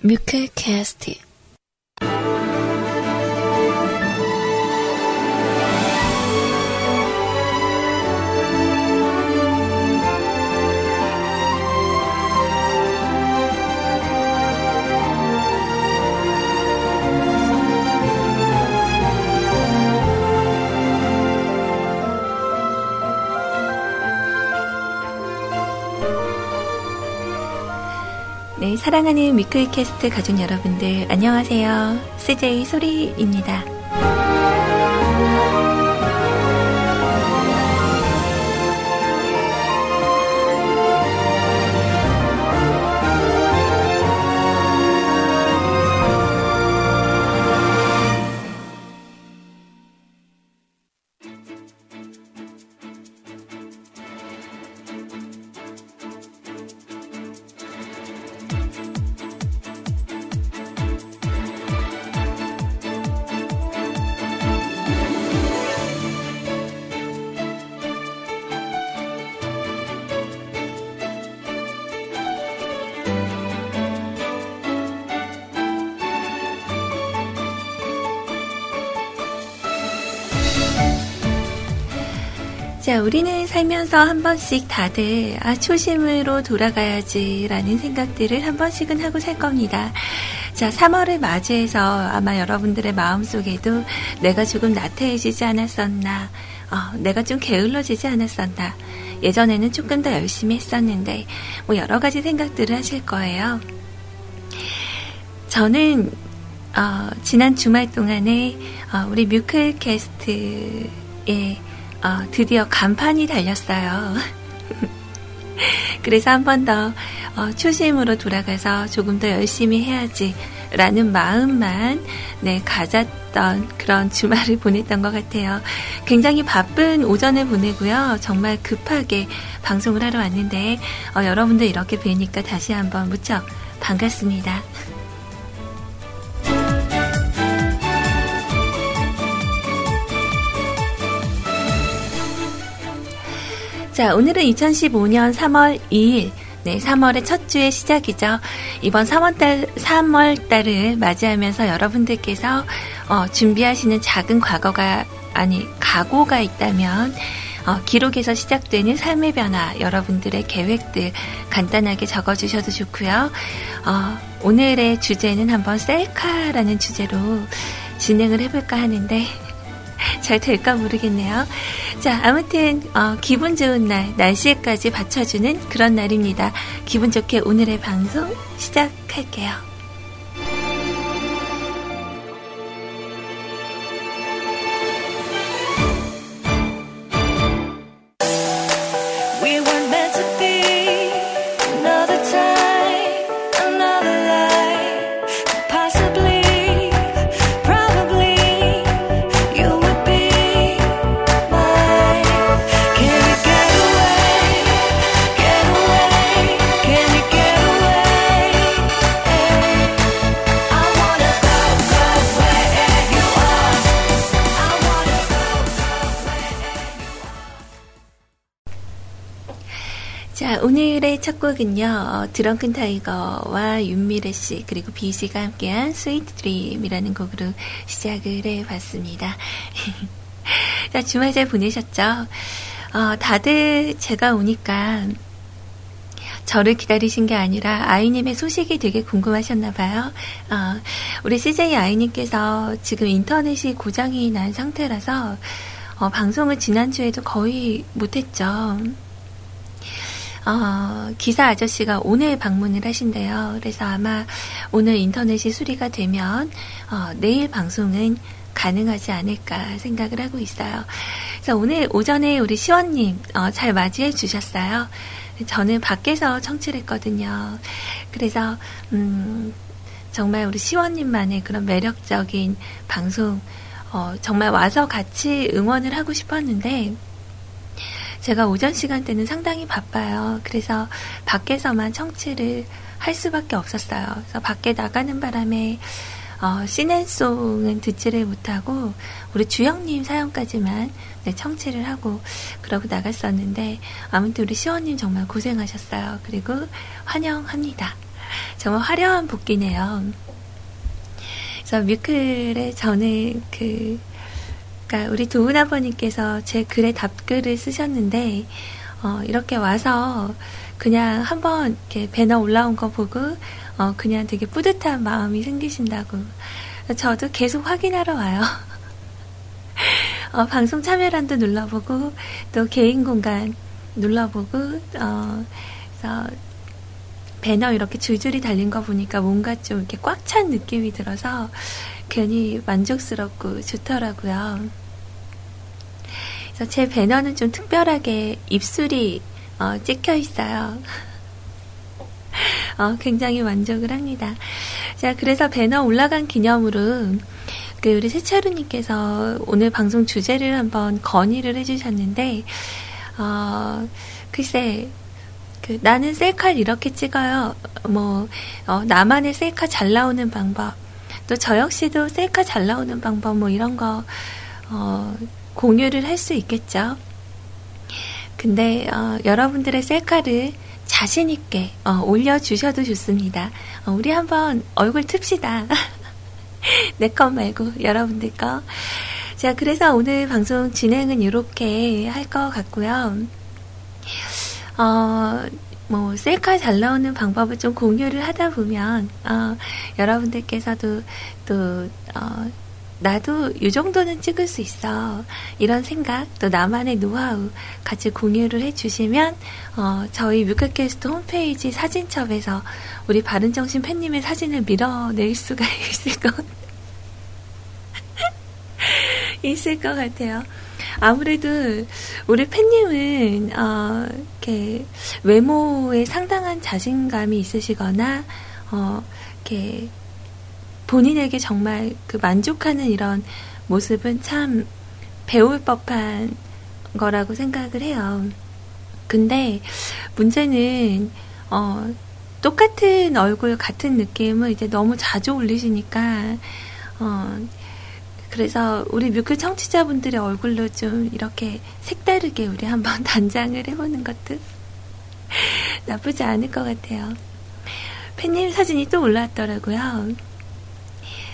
뮤클캐스트. 네, 사랑하는 뮤클캐스트 가족 여러분들 안녕하세요. CJ소리입니다. 자, 우리는 살면서 한 번씩 다들 초심으로 돌아가야지라는 생각들을 한 번씩은 하고 살 겁니다. 자, 3월을 맞이해서 아마 여러분들의 마음속에도 내가 조금 나태해지지 않았었나, 내가 좀 게을러지지 않았었나, 예전에는 조금 더 열심히 했었는데 뭐 여러 가지 생각들을 하실 거예요. 저는 지난 주말 동안에 우리 뮤클캐스트의 드디어 간판이 달렸어요. 그래서 한 번 더 초심으로 돌아가서 조금 더 열심히 해야지라는 마음만 가졌던 그런 주말을 보냈던 것 같아요. 굉장히 바쁜 오전을 보내고요. 정말 급하게 방송을 하러 왔는데 여러분들 이렇게 뵈니까 다시 한번 무척 반갑습니다. 자, 오늘은 2015년 3월 2일, 3월의 첫 주의 시작이죠. 이번 3월달을 맞이하면서 여러분들께서 준비하시는 작은 각오가 있다면 기록에서 시작되는 삶의 변화, 여러분들의 계획들 간단하게 적어주셔도 좋고요. 오늘의 주제는 한번 셀카라는 주제로 진행을 해볼까 하는데 잘 될까 모르겠네요. 자, 아무튼 기분 좋은 날, 날씨까지 받쳐주는 그런 날입니다. 기분 좋게 오늘의 방송 시작할게요. 오늘의 첫 곡은요, 드렁큰 타이거와 윤미래 씨 그리고 B 씨가 함께한 스위트 드림이라는 곡으로 시작을 해봤습니다. 자, 주말 잘 보내셨죠? 다들 제가 오니까 저를 기다리신 게 아니라 아이님의 소식이 되게 궁금하셨나 봐요. 우리 CJ 아이님께서 지금 인터넷이 고장이 난 상태라서 방송을 지난주에도 거의 못했죠. 기사 아저씨가 오늘 방문을 하신대요. 그래서 아마 오늘 인터넷이 수리가 되면 내일 방송은 가능하지 않을까 생각을 하고 있어요. 그래서 오늘 오전에 우리 시원님 잘 맞이해 주셨어요. 저는 밖에서 청취를 했거든요. 그래서 정말 우리 시원님만의 그런 매력적인 방송 정말 와서 같이 응원을 하고 싶었는데 제가 오전 시간대는 상당히 바빠요. 그래서 밖에서만 청취를 할 수밖에 없었어요. 그래서 밖에 나가는 바람에 시낸송은 듣지를 못하고 우리 주영님 사연까지만 청취를 하고 그러고 나갔었는데, 아무튼 우리 시원님 정말 고생하셨어요. 그리고 환영합니다. 정말 화려한 복귀네요. 그래서 뮤클에 저는 그러니까 우리 도훈 아버님께서 제 글에 답글을 쓰셨는데, 이렇게 와서 그냥 한번 이렇게 배너 올라온 거 보고 그냥 되게 뿌듯한 마음이 생기신다고. 저도 계속 확인하러 와요. 방송 참여란도 눌러보고 또 개인 공간 눌러보고, 그래서 배너 이렇게 줄줄이 달린 거 보니까 뭔가 좀 이렇게 꽉 찬 느낌이 들어서 괜히 만족스럽고 좋더라고요. 그래서 제 배너는 좀 특별하게 입술이 찍혀 있어요. 굉장히 만족을 합니다. 자, 그래서 배너 올라간 기념으로 우리 세차루님께서 오늘 방송 주제를 한번 건의를 해주셨는데, 글쎄, 나는 셀카 이렇게 찍어요. 나만의 셀카 잘 나오는 방법. 또 저 역시도 셀카 잘 나오는 방법, 이런 거, 공유를 할 수 있겠죠. 근데, 여러분들의 셀카를 자신있게, 올려주셔도 좋습니다. 우리 한번 얼굴 틉시다. 내 거 말고, 여러분들 거. 자, 그래서 오늘 방송 진행은 이렇게 할 것 같고요. 셀카 잘 나오는 방법을 좀 공유를 하다 보면, 여러분들께서도 또, 나도 이 정도는 찍을 수 있어. 이런 생각, 또 나만의 노하우 같이 공유를 해주시면, 저희 뮤클캐스트 홈페이지 사진첩에서 우리 바른정신 팬님의 사진을 밀어낼 수가 있을 것 같아요. 아무래도 우리 팬님은, 이렇게 외모에 상당한 자신감이 있으시거나, 이렇게 본인에게 정말 만족하는 이런 모습은 참 배울 법한 거라고 생각을 해요. 근데 문제는 똑같은 얼굴 같은 느낌을 이제 너무 자주 올리시니까, 그래서 우리 뮤클 청취자분들의 얼굴로 좀 이렇게 색다르게 우리 한번 단장을 해보는 것도 나쁘지 않을 것 같아요. 팬님 사진이 또 올라왔더라고요.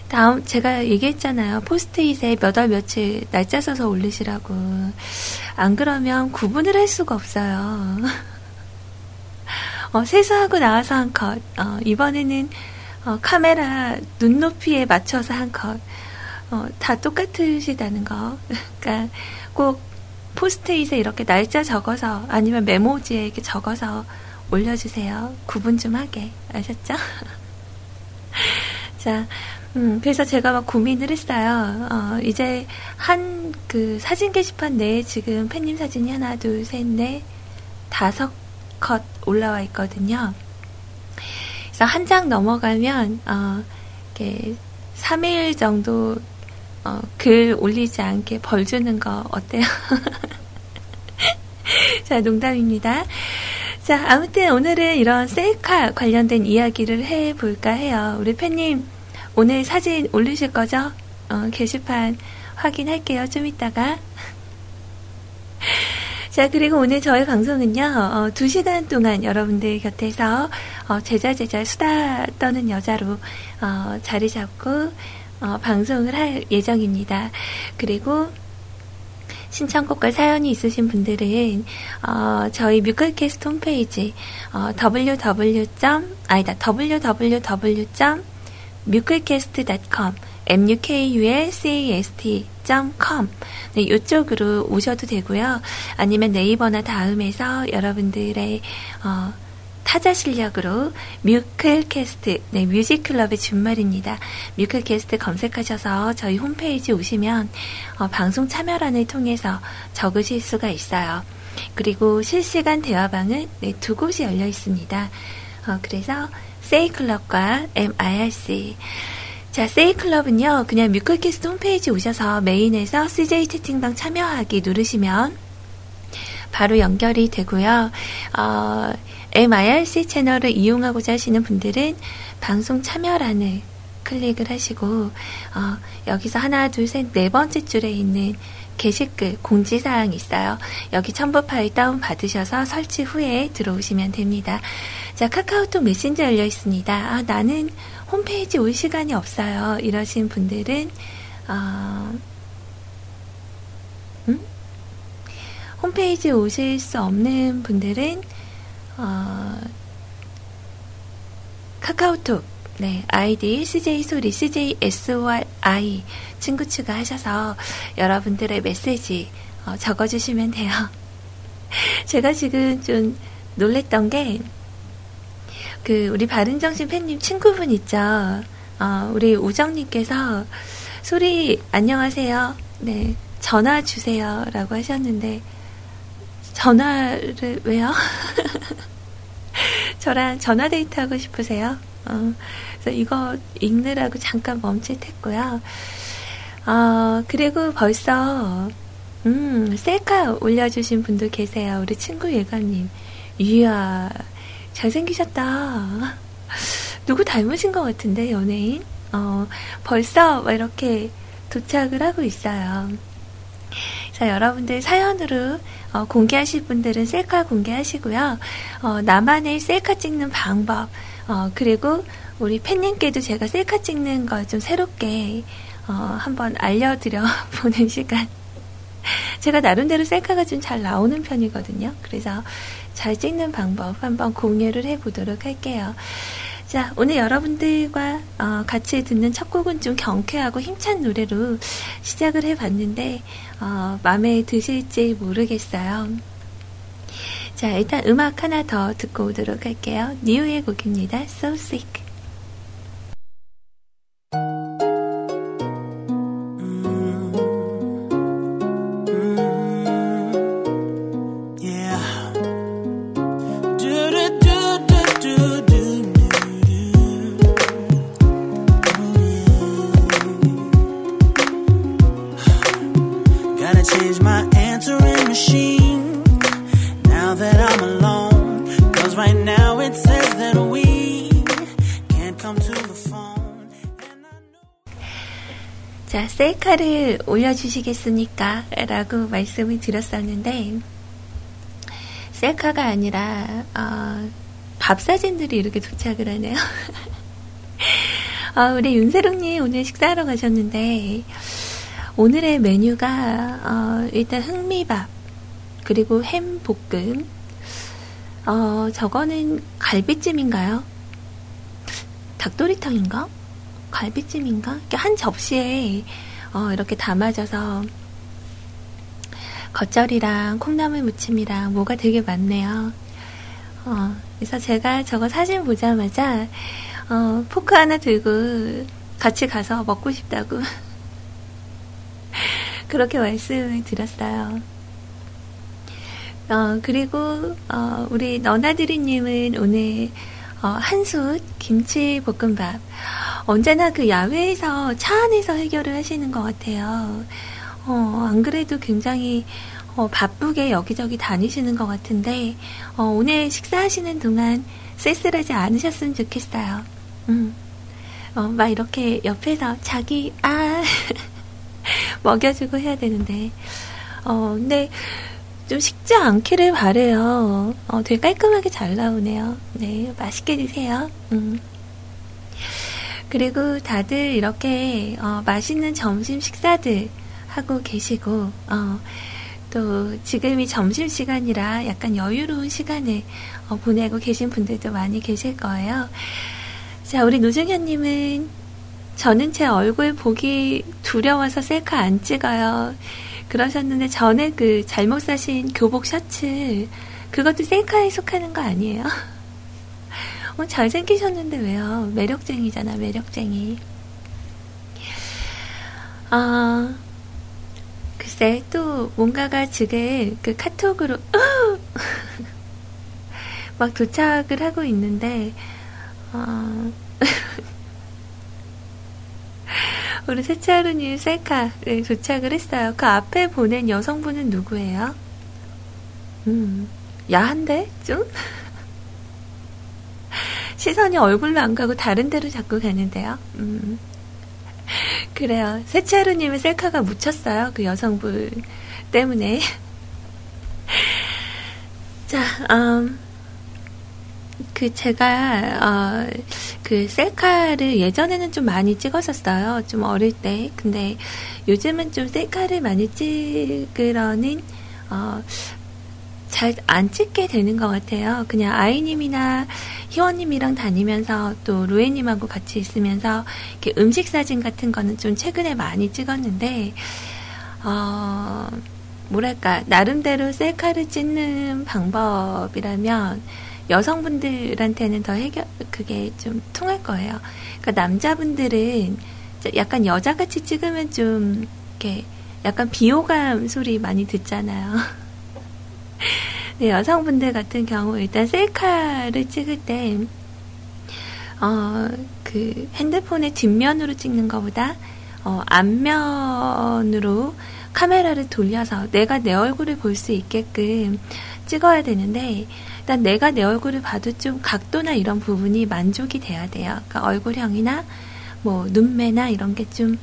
다음, 제가 얘기했잖아요. 포스트잇에 몇 월 며칠 날짜 써서 올리시라고. 안 그러면 구분을 할 수가 없어요. 세수하고 나와서 한 컷. 이번에는 카메라 눈높이에 맞춰서 한 컷. 다 똑같으시다는 거. 그러니까 꼭 포스트잇에 이렇게 날짜 적어서, 아니면 메모지에 이렇게 적어서 올려주세요. 구분 좀 하게. 아셨죠? 자. 그래서 제가 막 고민을 했어요. 이제 사진 게시판 내에 지금 팬님 사진이 하나, 둘, 셋, 넷, 다섯 컷 올라와 있거든요. 그래서 한 장 넘어가면, 이렇게 3일 정도, 글 올리지 않게 벌 주는 거 어때요? 자, 농담입니다. 자, 아무튼 오늘은 이런 셀카 관련된 이야기를 해볼까 해요. 우리 팬님, 오늘 사진 올리실 거죠? 게시판 확인할게요. 좀 이따가. 자, 그리고 오늘 저희 방송은요, 2시간 동안 여러분들 곁에서 제자제자 수다 떠는 여자로 자리 잡고 방송을 할 예정입니다. 그리고 신청곡과 사연이 있으신 분들은 저희 뮤클캐스트 홈페이지 www.com 뮤클캐스트.com mukulcast.com 네, 이쪽으로 오셔도 되고요. 아니면 네이버나 다음에서 여러분들의 타자 실력으로 뮤클캐스트, 네, 뮤직클럽의 준말입니다. 뮤클캐스트 검색하셔서 저희 홈페이지 오시면 방송 참여란을 통해서 적으실 수가 있어요. 그리고 실시간 대화방은 네, 2곳이 열려 있습니다. 그래서 세이클럽과 MIRC. 자, 세이클럽은요, 그냥 뮤클캐스트 홈페이지 오셔서 메인에서 CJ 채팅방 참여하기 누르시면 바로 연결이 되고요. MIRC 채널을 이용하고자 하시는 분들은 방송 참여란을 클릭을 하시고 여기서 하나, 둘, 셋, 네 번째 줄에 있는 게시글 공지사항이 있어요. 여기 첨부 파일 다운받으셔서 설치 후에 들어오시면 됩니다. 자, 카카오톡 메신저 열려 있습니다. 아, 나는 홈페이지 올 시간이 없어요. 이러신 분들은 홈페이지 오실 수 없는 분들은 카카오톡 아이디 CJ소리 CJSORI 친구 추가하셔서 여러분들의 메시지 적어주시면 돼요. 제가 지금 좀 놀랬던 게 그 우리 바른정신 팬님 친구분 있죠. 우리 우정님께서 소리 안녕하세요. 네, 전화 주세요 라고 하셨는데 전화를 왜요? 저랑 전화 데이트 하고 싶으세요? 그래서 이거 읽느라고 잠깐 멈칫했고요. 그리고 벌써 셀카 올려주신 분도 계세요. 우리 친구 예가님, 이야 잘생기셨다. 누구 닮으신 것 같은데 연예인? 벌써 막 이렇게 도착을 하고 있어요. 자, 여러분들 사연으로 공개하실 분들은 셀카 공개하시고요. 나만의 셀카 찍는 방법, 그리고 우리 팬님께도 제가 셀카 찍는 거 좀 새롭게 한번 알려드려 보는 시간. 제가 나름대로 셀카가 좀 잘 나오는 편이거든요. 그래서 잘 찍는 방법 한번 공유를 해보도록 할게요. 자, 오늘 여러분들과 같이 듣는 첫 곡은 좀 경쾌하고 힘찬 노래로 시작을 해봤는데 마음에 드실지 모르겠어요. 자, 일단 음악 하나 더 듣고 오도록 할게요. 뉴의 곡입니다. So Sick. 자, 셀카를 올려주시겠습니까? 라고 말씀을 드렸었는데 셀카가 아니라 밥 사진들이 이렇게 도착을 하네요. 우리 윤세롱님 오늘 식사하러 가셨는데 오늘의 메뉴가 일단 흑미밥 그리고 햄볶음, 저거는 갈비찜인가요? 닭도리탕인가? 갈비찜인가? 이렇게 한 접시에 이렇게 담아져서 겉절이랑 콩나물 무침이랑 뭐가 되게 많네요. 그래서 제가 저거 사진 보자마자 포크 하나 들고 같이 가서 먹고 싶다고 그렇게 말씀을 드렸어요. 그리고 우리 너나드리님은 오늘 한솥 김치볶음밥, 언제나 그 야외에서 차 안에서 해결을 하시는 것 같아요. 안 그래도 굉장히 바쁘게 여기저기 다니시는 것 같은데 오늘 식사하시는 동안 쓸쓸하지 않으셨으면 좋겠어요. 막 이렇게 옆에서 자기 먹여주고 해야 되는데 근데 좀 식지 않기를 바래요. 되게 깔끔하게 잘 나오네요. 네, 맛있게 드세요. 그리고 다들 이렇게 맛있는 점심 식사들 하고 계시고 또 지금이 점심시간이라 약간 여유로운 시간을 보내고 계신 분들도 많이 계실 거예요. 자, 우리 노정현님은 저는 제 얼굴 보기 두려워서 셀카 안 찍어요. 그러셨는데 전에 그 잘못 사신 교복 셔츠 그것도 셀카에 속하는 거 아니에요? 잘생기셨는데 왜요? 매력쟁이잖아, 매력쟁이. 글쎄, 또 뭔가가 지금 그 카톡으로 막 도착을 하고 있는데 우리 세차루님 셀카를 도착을 했어요. 그 앞에 보낸 여성분은 누구예요? 야한데? 좀? 시선이 얼굴로 안 가고 다른 데로 자꾸 가는데요. 그래요. 세차루님의 셀카가 묻혔어요. 그 여성분 때문에. 자, 제가, 셀카를 예전에는 좀 많이 찍었었어요. 좀 어릴 때. 근데 요즘은 좀 셀카를 많이 찍으러는, 잘 안 찍게 되는 것 같아요. 그냥 아이님이나 희원님이랑 다니면서 또 루에님하고 같이 있으면서 이렇게 음식 사진 같은 거는 좀 최근에 많이 찍었는데, 뭐랄까, 나름대로 셀카를 찍는 방법이라면 여성분들한테는 더 그게 좀 통할 거예요. 그러니까 남자분들은 약간 여자같이 찍으면 좀, 이렇게, 약간 비호감 소리 많이 듣잖아요. 네, 여성분들 같은 경우 일단 셀카를 찍을 때, 핸드폰의 뒷면으로 찍는 것보다, 앞면으로 카메라를 돌려서 내가 내 얼굴을 볼 수 있게끔 찍어야 되는데, 일단 내가 내 얼굴을 봐도 좀 각도나 이런 부분이 만족이 돼야 돼요. 그러니까 얼굴형이나 뭐 눈매나 이런 게 좀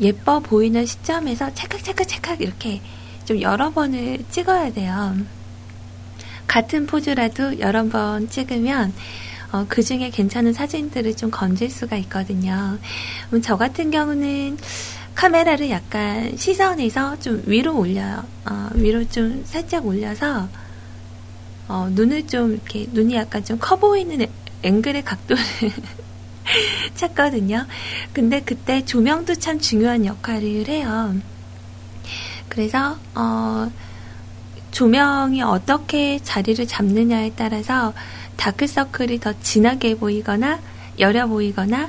예뻐 보이는 시점에서 찰칵찰칵찰칵 이렇게 좀 여러 번을 찍어야 돼요. 같은 포즈라도 여러 번 찍으면 그 중에 괜찮은 사진들을 좀 건질 수가 있거든요. 그럼 저 같은 경우는 카메라를 약간 시선에서 좀 위로 올려요. 위로 좀 살짝 올려서 눈을 좀 이렇게 눈이 약간 좀 커 보이는 앵글의 각도를 찾거든요. 근데 그때 조명도 참 중요한 역할을 해요. 그래서 조명이 어떻게 자리를 잡느냐에 따라서 다크서클이 더 진하게 보이거나 여려 보이거나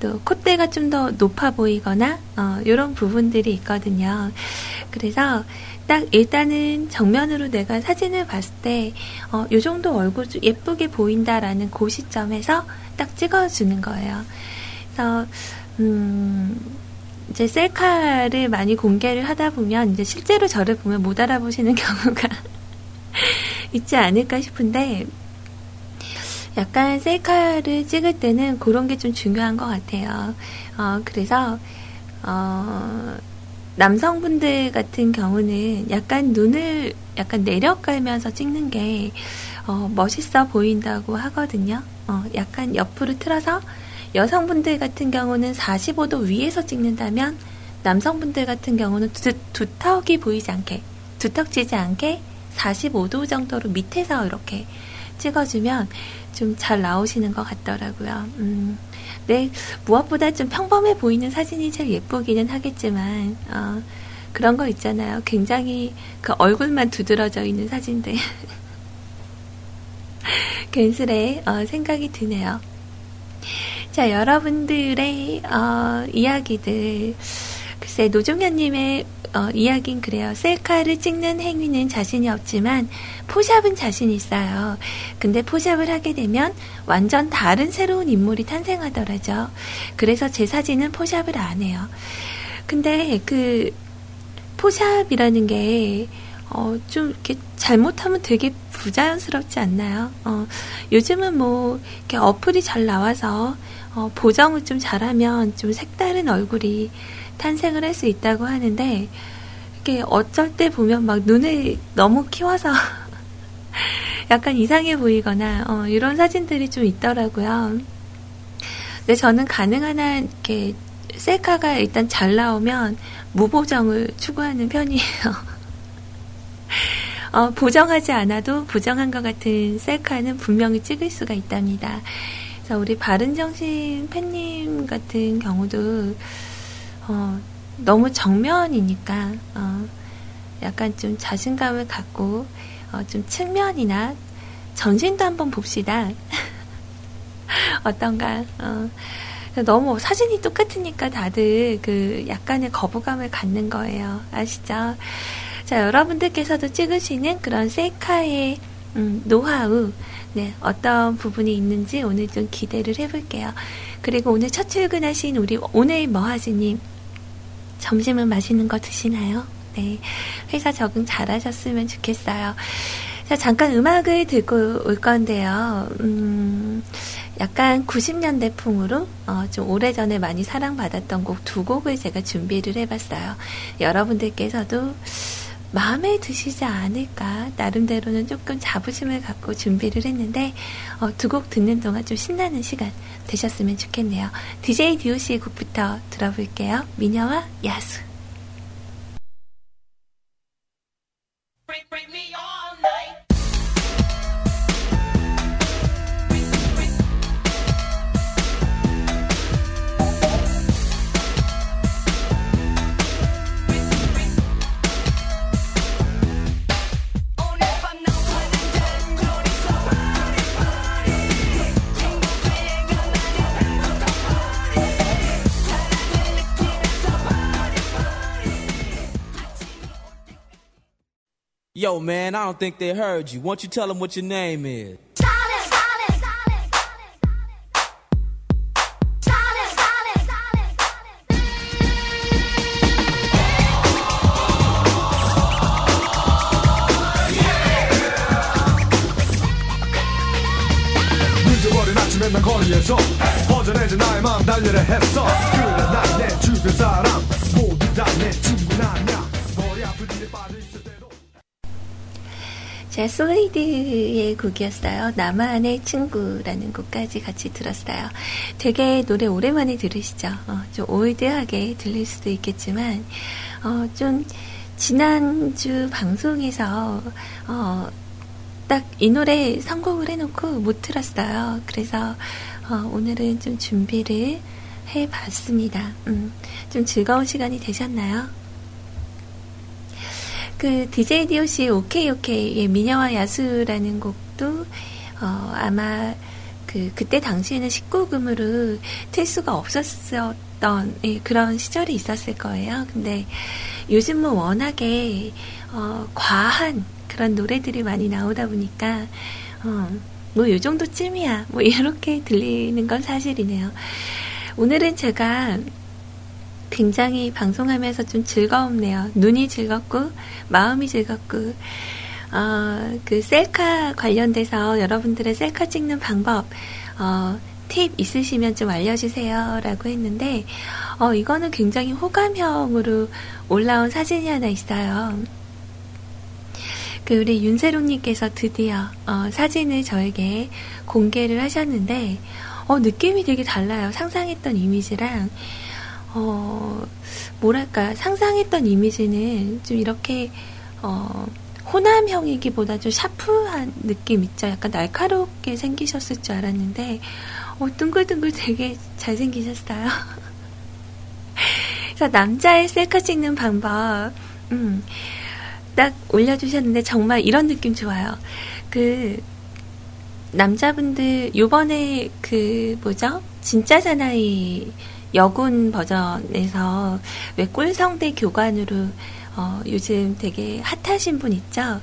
또 콧대가 좀 더 높아 보이거나 이런 부분들이 있거든요. 그래서 딱 일단은 정면으로 내가 사진을 봤을 때 이 정도 얼굴 좀 예쁘게 보인다라는 그 시점에서 딱 찍어주는 거예요. 그래서 이제 셀카를 많이 공개를 하다 보면 이제 실제로 저를 보면 못 알아보시는 경우가 있지 않을까 싶은데 약간 셀카를 찍을 때는 그런 게 좀 중요한 것 같아요. 그래서 남성분들 같은 경우는 약간 눈을 약간 내려가면서 찍는 게 멋있어 보인다고 하거든요. 약간 옆으로 틀어서 여성분들 같은 경우는 45도 위에서 찍는다면 남성분들 같은 경우는 두턱이 보이지 않게 두턱지지 않게 45도 정도로 밑에서 이렇게 찍어주면 좀 잘 나오시는 것 같더라고요. 네, 무엇보다 좀 평범해 보이는 사진이 제일 예쁘기는 하겠지만 그런 거 있잖아요. 굉장히 그 얼굴만 두드러져 있는 사진들 괜스레 생각이 드네요. 자, 여러분들의 이야기들 글쎄 노종현님의 이야긴 그래요. 셀카를 찍는 행위는 자신이 없지만 포샵은 자신 있어요. 근데 포샵을 하게 되면 완전 다른 새로운 인물이 탄생하더라죠. 그래서 제 사진은 포샵을 안 해요. 근데 그 포샵이라는 게 좀 이렇게 잘못하면 되게 부자연스럽지 않나요? 요즘은 뭐 이렇게 어플이 잘 나와서 보정을 좀 잘하면 좀 색다른 얼굴이 탄생을 할 수 있다고 하는데 이렇게 어쩔 때 보면 막 눈을 너무 키워서 약간 이상해 보이거나 이런 사진들이 좀 있더라고요. 근데 저는 가능한 한 이렇게 셀카가 일단 잘 나오면 무보정을 추구하는 편이에요. 보정하지 않아도 보정한 것 같은 셀카는 분명히 찍을 수가 있답니다. 그래서 우리 바른정신 팬님 같은 경우도 너무 정면이니까 약간 좀 자신감을 갖고 좀 측면이나 전신도 한번 봅시다. 어떤가. 너무 사진이 똑같으니까 다들 그 약간의 거부감을 갖는 거예요. 아시죠? 자, 여러분들께서도 찍으시는 그런 셀카의 노하우, 네, 어떤 부분이 있는지 오늘 좀 기대를 해볼게요. 그리고 오늘 첫 출근하신 우리 오늘 머하지님, 점심은 맛있는 거 드시나요? 네, 회사 적응 잘 하셨으면 좋겠어요. 자, 잠깐 음악을 듣고 올 건데요. 약간 90년대 풍으로 좀 오래전에 많이 사랑받았던 곡 두 곡을 제가 준비를 해봤어요. 여러분들께서도 마음에 드시지 않을까 나름대로는 조금 자부심을 갖고 준비를 했는데 두 곡 듣는 동안 좀 신나는 시간 되셨으면 좋겠네요. DJ DOC의 곡부터 들어볼게요. 미녀와 야수. Yo, man, I don't think they heard you. Won't you tell them what your name is? 맨날 거리에서 허전해진 나의 마음 달려라 했어. 그래, 난 내 주변 사람 모두 다 내 친구나 나 머리 아플 일이 빠질 때. 자, 솔리드의 곡이었어요. 나만의 친구라는 곡까지 같이 들었어요. 되게 노래 오랜만에 들으시죠? 좀 올드하게 들릴 수도 있겠지만 좀 지난주 방송에서 딱 이 노래 선곡을 해놓고 못 들었어요. 그래서 오늘은 좀 준비를 해봤습니다. 좀 즐거운 시간이 되셨나요? 그 DJ DOC 오케이 오케이의 미녀와 야수라는 곡도 아마 그때 당시에는 19금으로 틀 수가 없었던 그런 시절이 있었을 거예요. 근데 요즘 뭐 워낙에 과한 그런 노래들이 많이 나오다 보니까 뭐 요 정도쯤이야 뭐 이렇게 들리는 건 사실이네요. 오늘은 제가 굉장히 방송하면서 좀 즐거웠네요. 눈이 즐겁고 마음이 즐겁고 그 셀카 관련돼서 여러분들의 셀카 찍는 방법 팁 있으시면 좀 알려주세요 라고 했는데 이거는 굉장히 호감형으로 올라온 사진이 하나 있어요. 그 우리 윤세롱님께서 드디어 사진을 저에게 공개를 하셨는데 느낌이 되게 달라요. 상상했던 이미지랑 뭐랄까, 상상했던 이미지는 좀 이렇게, 호남형이기보다 좀 샤프한 느낌 있죠? 약간 날카롭게 생기셨을 줄 알았는데, 둥글둥글 되게 잘생기셨어요. 그래서 남자의 셀카 찍는 방법, 딱 올려주셨는데, 정말 이런 느낌 좋아요. 남자분들, 요번에 진짜 사나이, 여군 버전에서 왜 꿀성대 교관으로 요즘 되게 핫하신 분 있죠?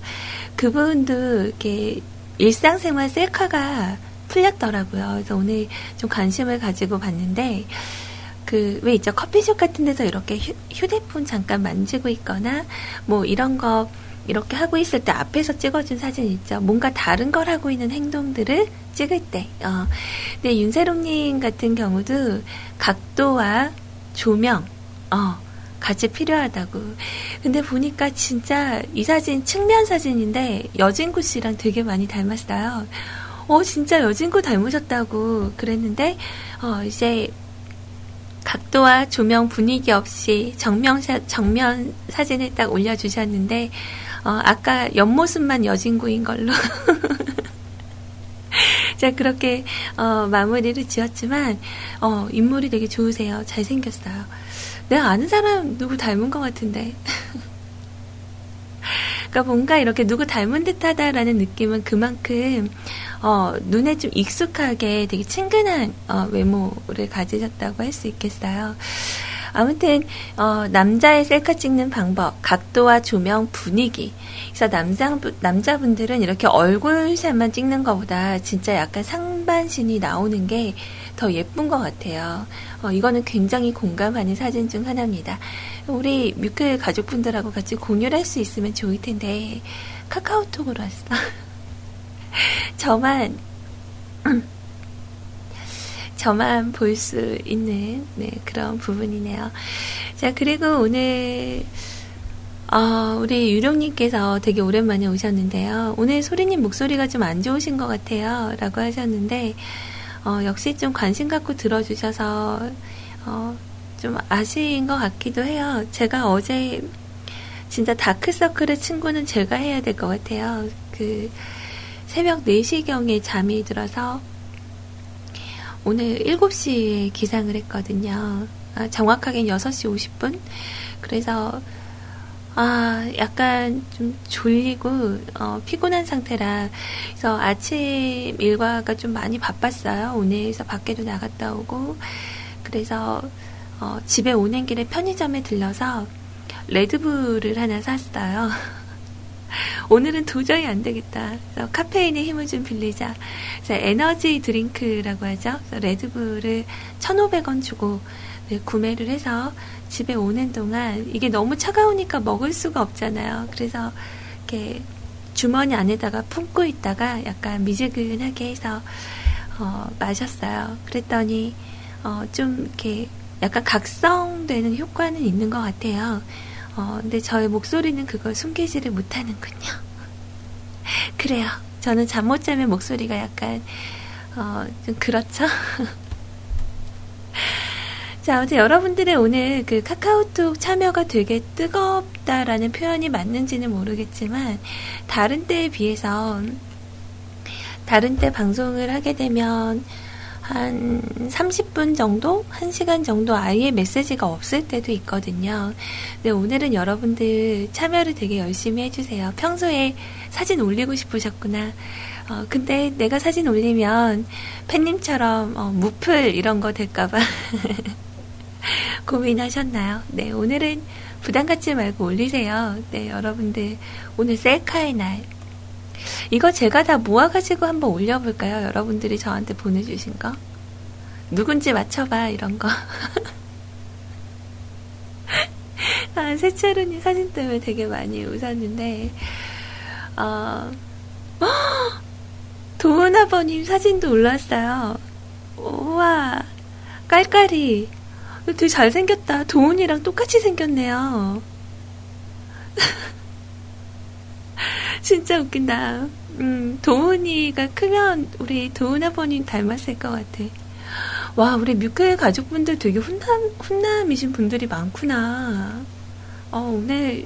그분도 이렇게 일상생활 셀카가 풀렸더라고요. 그래서 오늘 좀 관심을 가지고 봤는데 왜 있죠? 커피숍 같은 데서 이렇게 휴대폰 잠깐 만지고 있거나 뭐 이런 거 이렇게 하고 있을 때 앞에서 찍어준 사진 있죠. 뭔가 다른 걸 하고 있는 행동들을 찍을 때. 근데 윤세롱님 같은 경우도 각도와 조명, 같이 필요하다고. 근데 보니까 진짜 이 사진 측면 사진인데 여진구 씨랑 되게 많이 닮았어요. 진짜 여진구 닮으셨다고 그랬는데, 이제 각도와 조명 분위기 없이 정면 사진을 딱 올려주셨는데, 아까 옆모습만 여진구인 걸로. 자, 그렇게, 마무리를 지었지만, 인물이 되게 좋으세요. 잘생겼어요. 내가 아는 사람 누구 닮은 것 같은데. 그러니까 뭔가 이렇게 누구 닮은 듯하다라는 느낌은 그만큼, 눈에 좀 익숙하게 되게 친근한, 외모를 가지셨다고 할 수 있겠어요. 아무튼 남자의 셀카 찍는 방법, 각도와 조명, 분위기. 그래서 남자분들은 이렇게 얼굴샷만 찍는 것보다 진짜 약간 상반신이 나오는 게 더 예쁜 것 같아요. 이거는 굉장히 공감하는 사진 중 하나입니다. 우리 뮤클 가족분들하고 같이 공유를 할 수 있으면 좋을 텐데 카카오톡으로 왔어. 저만 저만 볼 수 있는 네, 그런 부분이네요. 자, 그리고 오늘 우리 유령님께서 되게 오랜만에 오셨는데요. 오늘 소리님 목소리가 좀 안 좋으신 것 같아요 라고 하셨는데 역시 좀 관심 갖고 들어주셔서 좀 아쉬운 것 같기도 해요. 제가 어제 진짜 다크서클의 친구는 제가 해야 될 것 같아요. 그 새벽 4시경에 잠이 들어서 오늘 7시에 기상을 했거든요. 정확하게는 6시 50분? 그래서 약간 좀 졸리고 피곤한 상태라 그래서 아침 일과가 좀 많이 바빴어요. 오늘 그래서 밖에도 나갔다 오고 그래서 집에 오는 길에 편의점에 들러서 레드불을 하나 샀어요. 오늘은 도저히 안 되겠다. 그래서 카페인의 힘을 좀 빌리자. 그래서 에너지 드링크라고 하죠. 그래서 레드불을 1,500원 주고 네, 구매를 해서 집에 오는 동안 이게 너무 차가우니까 먹을 수가 없잖아요. 그래서 이렇게 주머니 안에다가 품고 있다가 약간 미지근하게 해서 마셨어요. 그랬더니 좀 이렇게 약간 각성되는 효과는 있는 것 같아요. 근데 저의 목소리는 그걸 숨기지를 못하는군요. 그래요. 저는 잠 못 자면 목소리가 약간 좀 그렇죠? 자, 어제 여러분들의 오늘 그 카카오톡 참여가 되게 뜨겁다라는 표현이 맞는지는 모르겠지만 다른 때에 비해서 다른 때 방송을 하게 되면 한 30분 정도? 1시간 정도 아예 메시지가 없을 때도 있거든요. 근데 오늘은 여러분들 참여를 되게 열심히 해주세요. 평소에 사진 올리고 싶으셨구나. 근데 내가 사진 올리면 팬님처럼 무플 이런 거 될까봐 고민하셨나요? 네, 오늘은 부담 갖지 말고 올리세요. 네, 여러분들 오늘 셀카의 날. 이거 제가 다 모아가지고 한번 올려볼까요? 여러분들이 저한테 보내주신 거? 누군지 맞춰봐, 이런 거. 세차루님 사진 때문에 되게 많이 웃었는데, 도훈 아버님 사진도 올라왔어요. 우와, 깔깔이. 되게 잘생겼다. 도훈이랑 똑같이 생겼네요. 진짜 웃긴다. 도훈이가 크면 우리 도훈 아버님 닮았을 것 같아. 와, 우리 뮤클 가족분들 되게 훈남이신 분들이 많구나. 오늘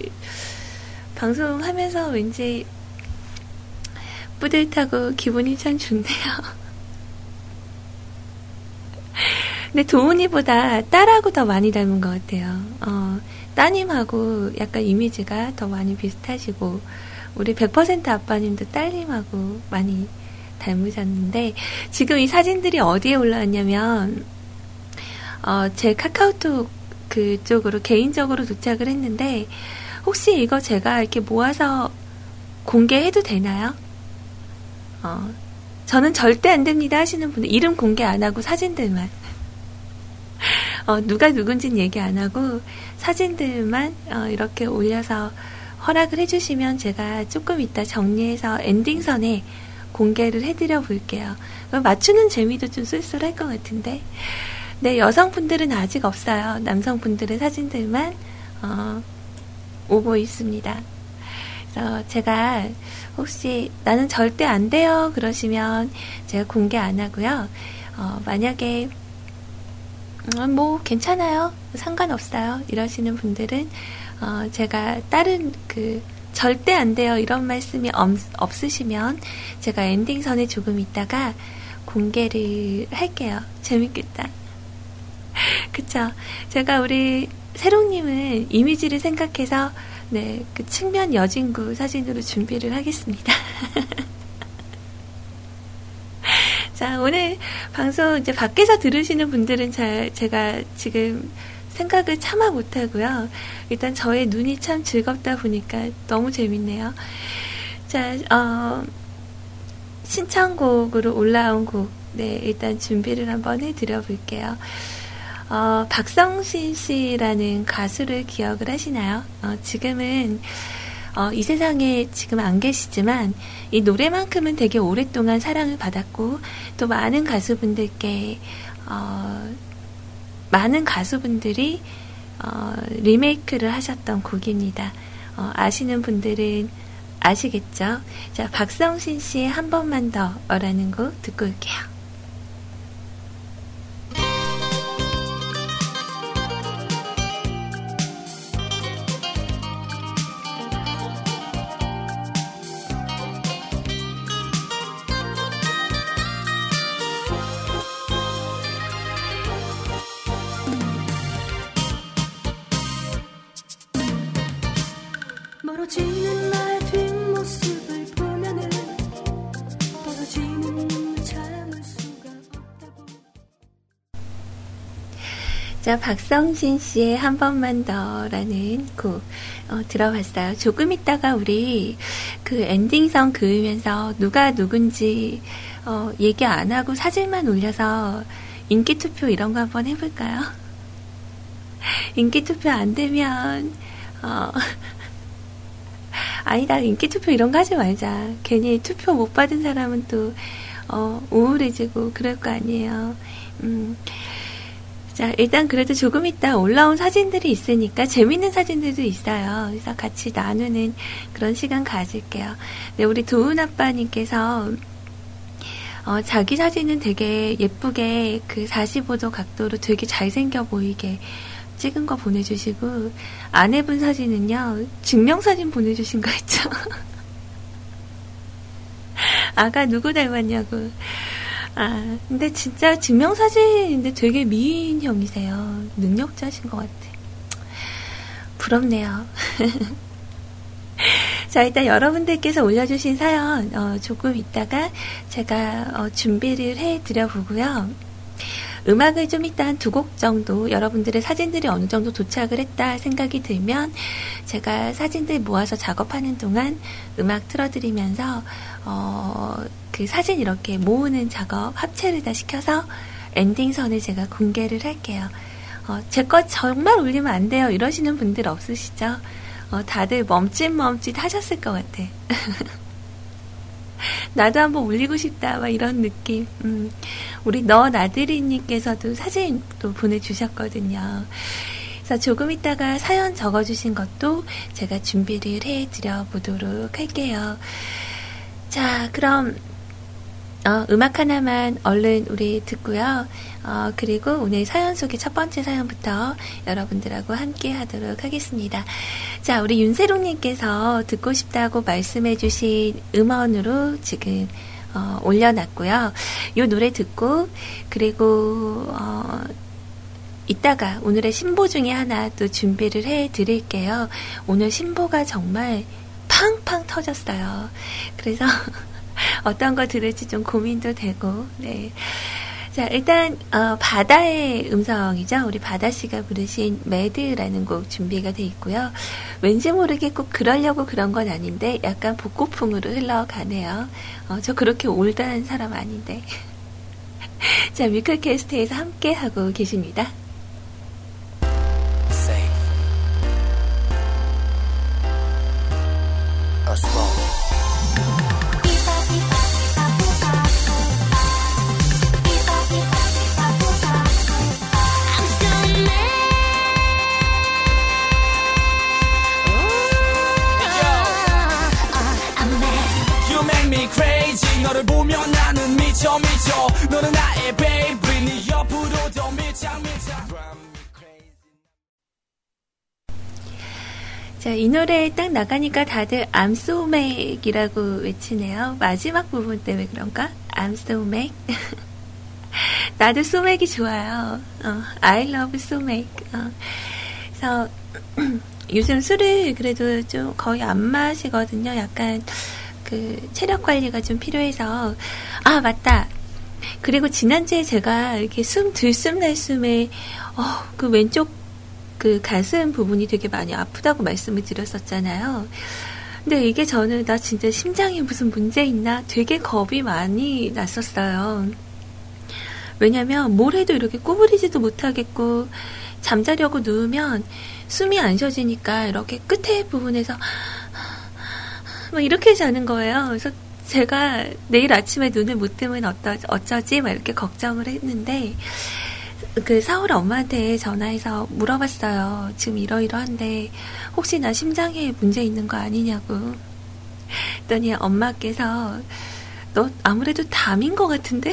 방송하면서 왠지 뿌듯하고 기분이 참 좋네요. 근데 도훈이보다 딸하고 더 많이 닮은 것 같아요. 따님하고 약간 이미지가 더 많이 비슷하시고 우리 100% 아빠님도 딸님하고 많이 닮으셨는데 지금 이 사진들이 어디에 올라왔냐면 제 카카오톡 그쪽으로 개인적으로 도착을 했는데 혹시 이거 제가 이렇게 모아서 공개해도 되나요? 저는 절대 안 됩니다 하시는 분들 이름 공개 안 하고 사진들만 누가 누군지는 얘기 안 하고 사진들만 이렇게 올려서 허락을 해주시면 제가 조금 이따 정리해서 엔딩선에 공개를 해드려 볼게요. 맞추는 재미도 좀 쏠쏠할 것 같은데 네, 여성분들은 아직 없어요. 남성분들의 사진들만 오고 있습니다. 그래서 제가 혹시 나는 절대 안 돼요 그러시면 제가 공개 안 하고요. 만약에 뭐 괜찮아요 상관없어요 이러시는 분들은 제가 다른 그 절대 안 돼요 이런 말씀이 없으시면 제가 엔딩선에 조금 있다가 공개를 할게요. 재밌겠다. 그쵸? 제가 우리 세롱님은 이미지를 생각해서 네, 그 측면 여진구 사진으로 준비를 하겠습니다. 자, 오늘 방송 이제 밖에서 들으시는 분들은 잘 제가 지금 생각을 차마 못하고요. 일단 저의 눈이 참 즐겁다 보니까 너무 재밌네요. 자, 신청곡으로 올라온 곡, 네, 일단 준비를 한번 해드려 볼게요. 박성신 씨라는 가수를 기억을 하시나요? 지금은 이 세상에 지금 안 계시지만 이 노래만큼은 되게 오랫동안 사랑을 받았고 또 많은 가수분들께 많은 가수분들이 리메이크를 하셨던 곡입니다. 아시는 분들은 아시겠죠? 자, 박성신 씨의 한 번만 더 라는 곡 듣고 올게요. 자, 박성신 씨의 한 번만 더라는 곡 들어봤어요. 조금 있다가 우리 그 엔딩성 그으면서 누가 누군지 얘기 안 하고 사진만 올려서 인기 투표 이런 거 한번 해볼까요? 인기 투표 안 되면 아니다, 인기 투표 이런 거 하지 말자. 괜히 투표 못 받은 사람은 또 우울해지고 그럴 거 아니에요. 자, 일단 그래도 조금 있다 올라온 사진들이 있으니까 재밌는 사진들도 있어요. 그래서 같이 나누는 그런 시간 가질게요. 네, 우리 도훈 아빠님께서 자기 사진은 되게 예쁘게 그 45도 각도로 되게 잘생겨 보이게 찍은 거 보내주시고, 아내분 사진은요 증명사진 보내주신 거 있죠? 아가 누구 닮았냐고. 아, 근데 진짜 증명사진인데 되게 미인형이세요. 능력자신 것 같아. 부럽네요. 자, 일단 여러분들께서 올려주신 사연 조금 있다가 제가 준비를 해드려 보고요. 음악을 좀 이따 한 2곡 정도, 여러분들의 사진들이 어느 정도 도착을 했다 생각이 들면 제가 사진들 모아서 작업하는 동안 음악 틀어드리면서 그 사진 이렇게 모으는 작업 합체를 다 시켜서 엔딩선을 제가 공개를 할게요. 제 거 정말 올리면 안 돼요 이러시는 분들 없으시죠? 다들 멈칫멈칫 하셨을 것 같아. 나도 한번 올리고 싶다 막 이런 느낌. 우리 너나드리님께서도 사진 또 보내주셨거든요. 그래서 조금 있다가 사연 적어주신 것도 제가 준비를 해드려 보도록 할게요. 자, 그럼 음악 하나만 얼른 우리 듣고요. 그리고 오늘 사연 소개 첫 번째 사연부터 여러분들하고 함께 하도록 하겠습니다. 자, 우리 윤세롱님께서 듣고 싶다고 말씀해주신 음원으로 지금 올려놨고요. 이 노래 듣고 그리고 이따가 오늘의 신보 중에 하나 또 준비를 해드릴게요. 오늘 신보가 정말 팡팡 터졌어요. 그래서 어떤 거 들을지 좀 고민도 되고, 네. 자, 일단, 바다의 음성이죠. 우리 바다씨가 부르신 매드라는 곡 준비가 돼 있고요. 왠지 모르게 꼭 그러려고 그런 건 아닌데, 약간 복고풍으로 흘러가네요. 저 그렇게 올드한 사람 아닌데. 자, 뮤클캐스트에서 함께하고 계십니다. 자, 이 노래 딱 나가니까 다들 I'm so mad 이라고 외치네요. 마지막 부분 때문에 그런가? I'm so mad. 나도 so mad이 좋아요. I love so mad. 그래서 요즘 술을 그래도 좀 거의 안 마시거든요. 약간 그 체력 관리가 좀 필요해서. 아, 맞다. 그리고 지난주에 제가 이렇게 들숨 날숨에 그 왼쪽 그 가슴 부분이 되게 많이 아프다고 말씀을 드렸었잖아요. 근데 이게 저는 나 진짜 심장에 무슨 문제 있나 되게 겁이 많이 났었어요. 왜냐면 뭘 해도 이렇게 구부리지도 못하겠고 잠자려고 누우면 숨이 안 쉬어지니까 이렇게 끝에 부분에서 막 이렇게 자는 거예요. 그래서 제가 내일 아침에 눈을 못 뜨면 어쩌지? 막 이렇게 걱정을 했는데, 그 사울 엄마한테 전화해서 물어봤어요. 지금 이러이러한데 혹시 나 심장에 문제 있는 거 아니냐고. 그랬더니 엄마께서 너 아무래도 담인 것 같은데?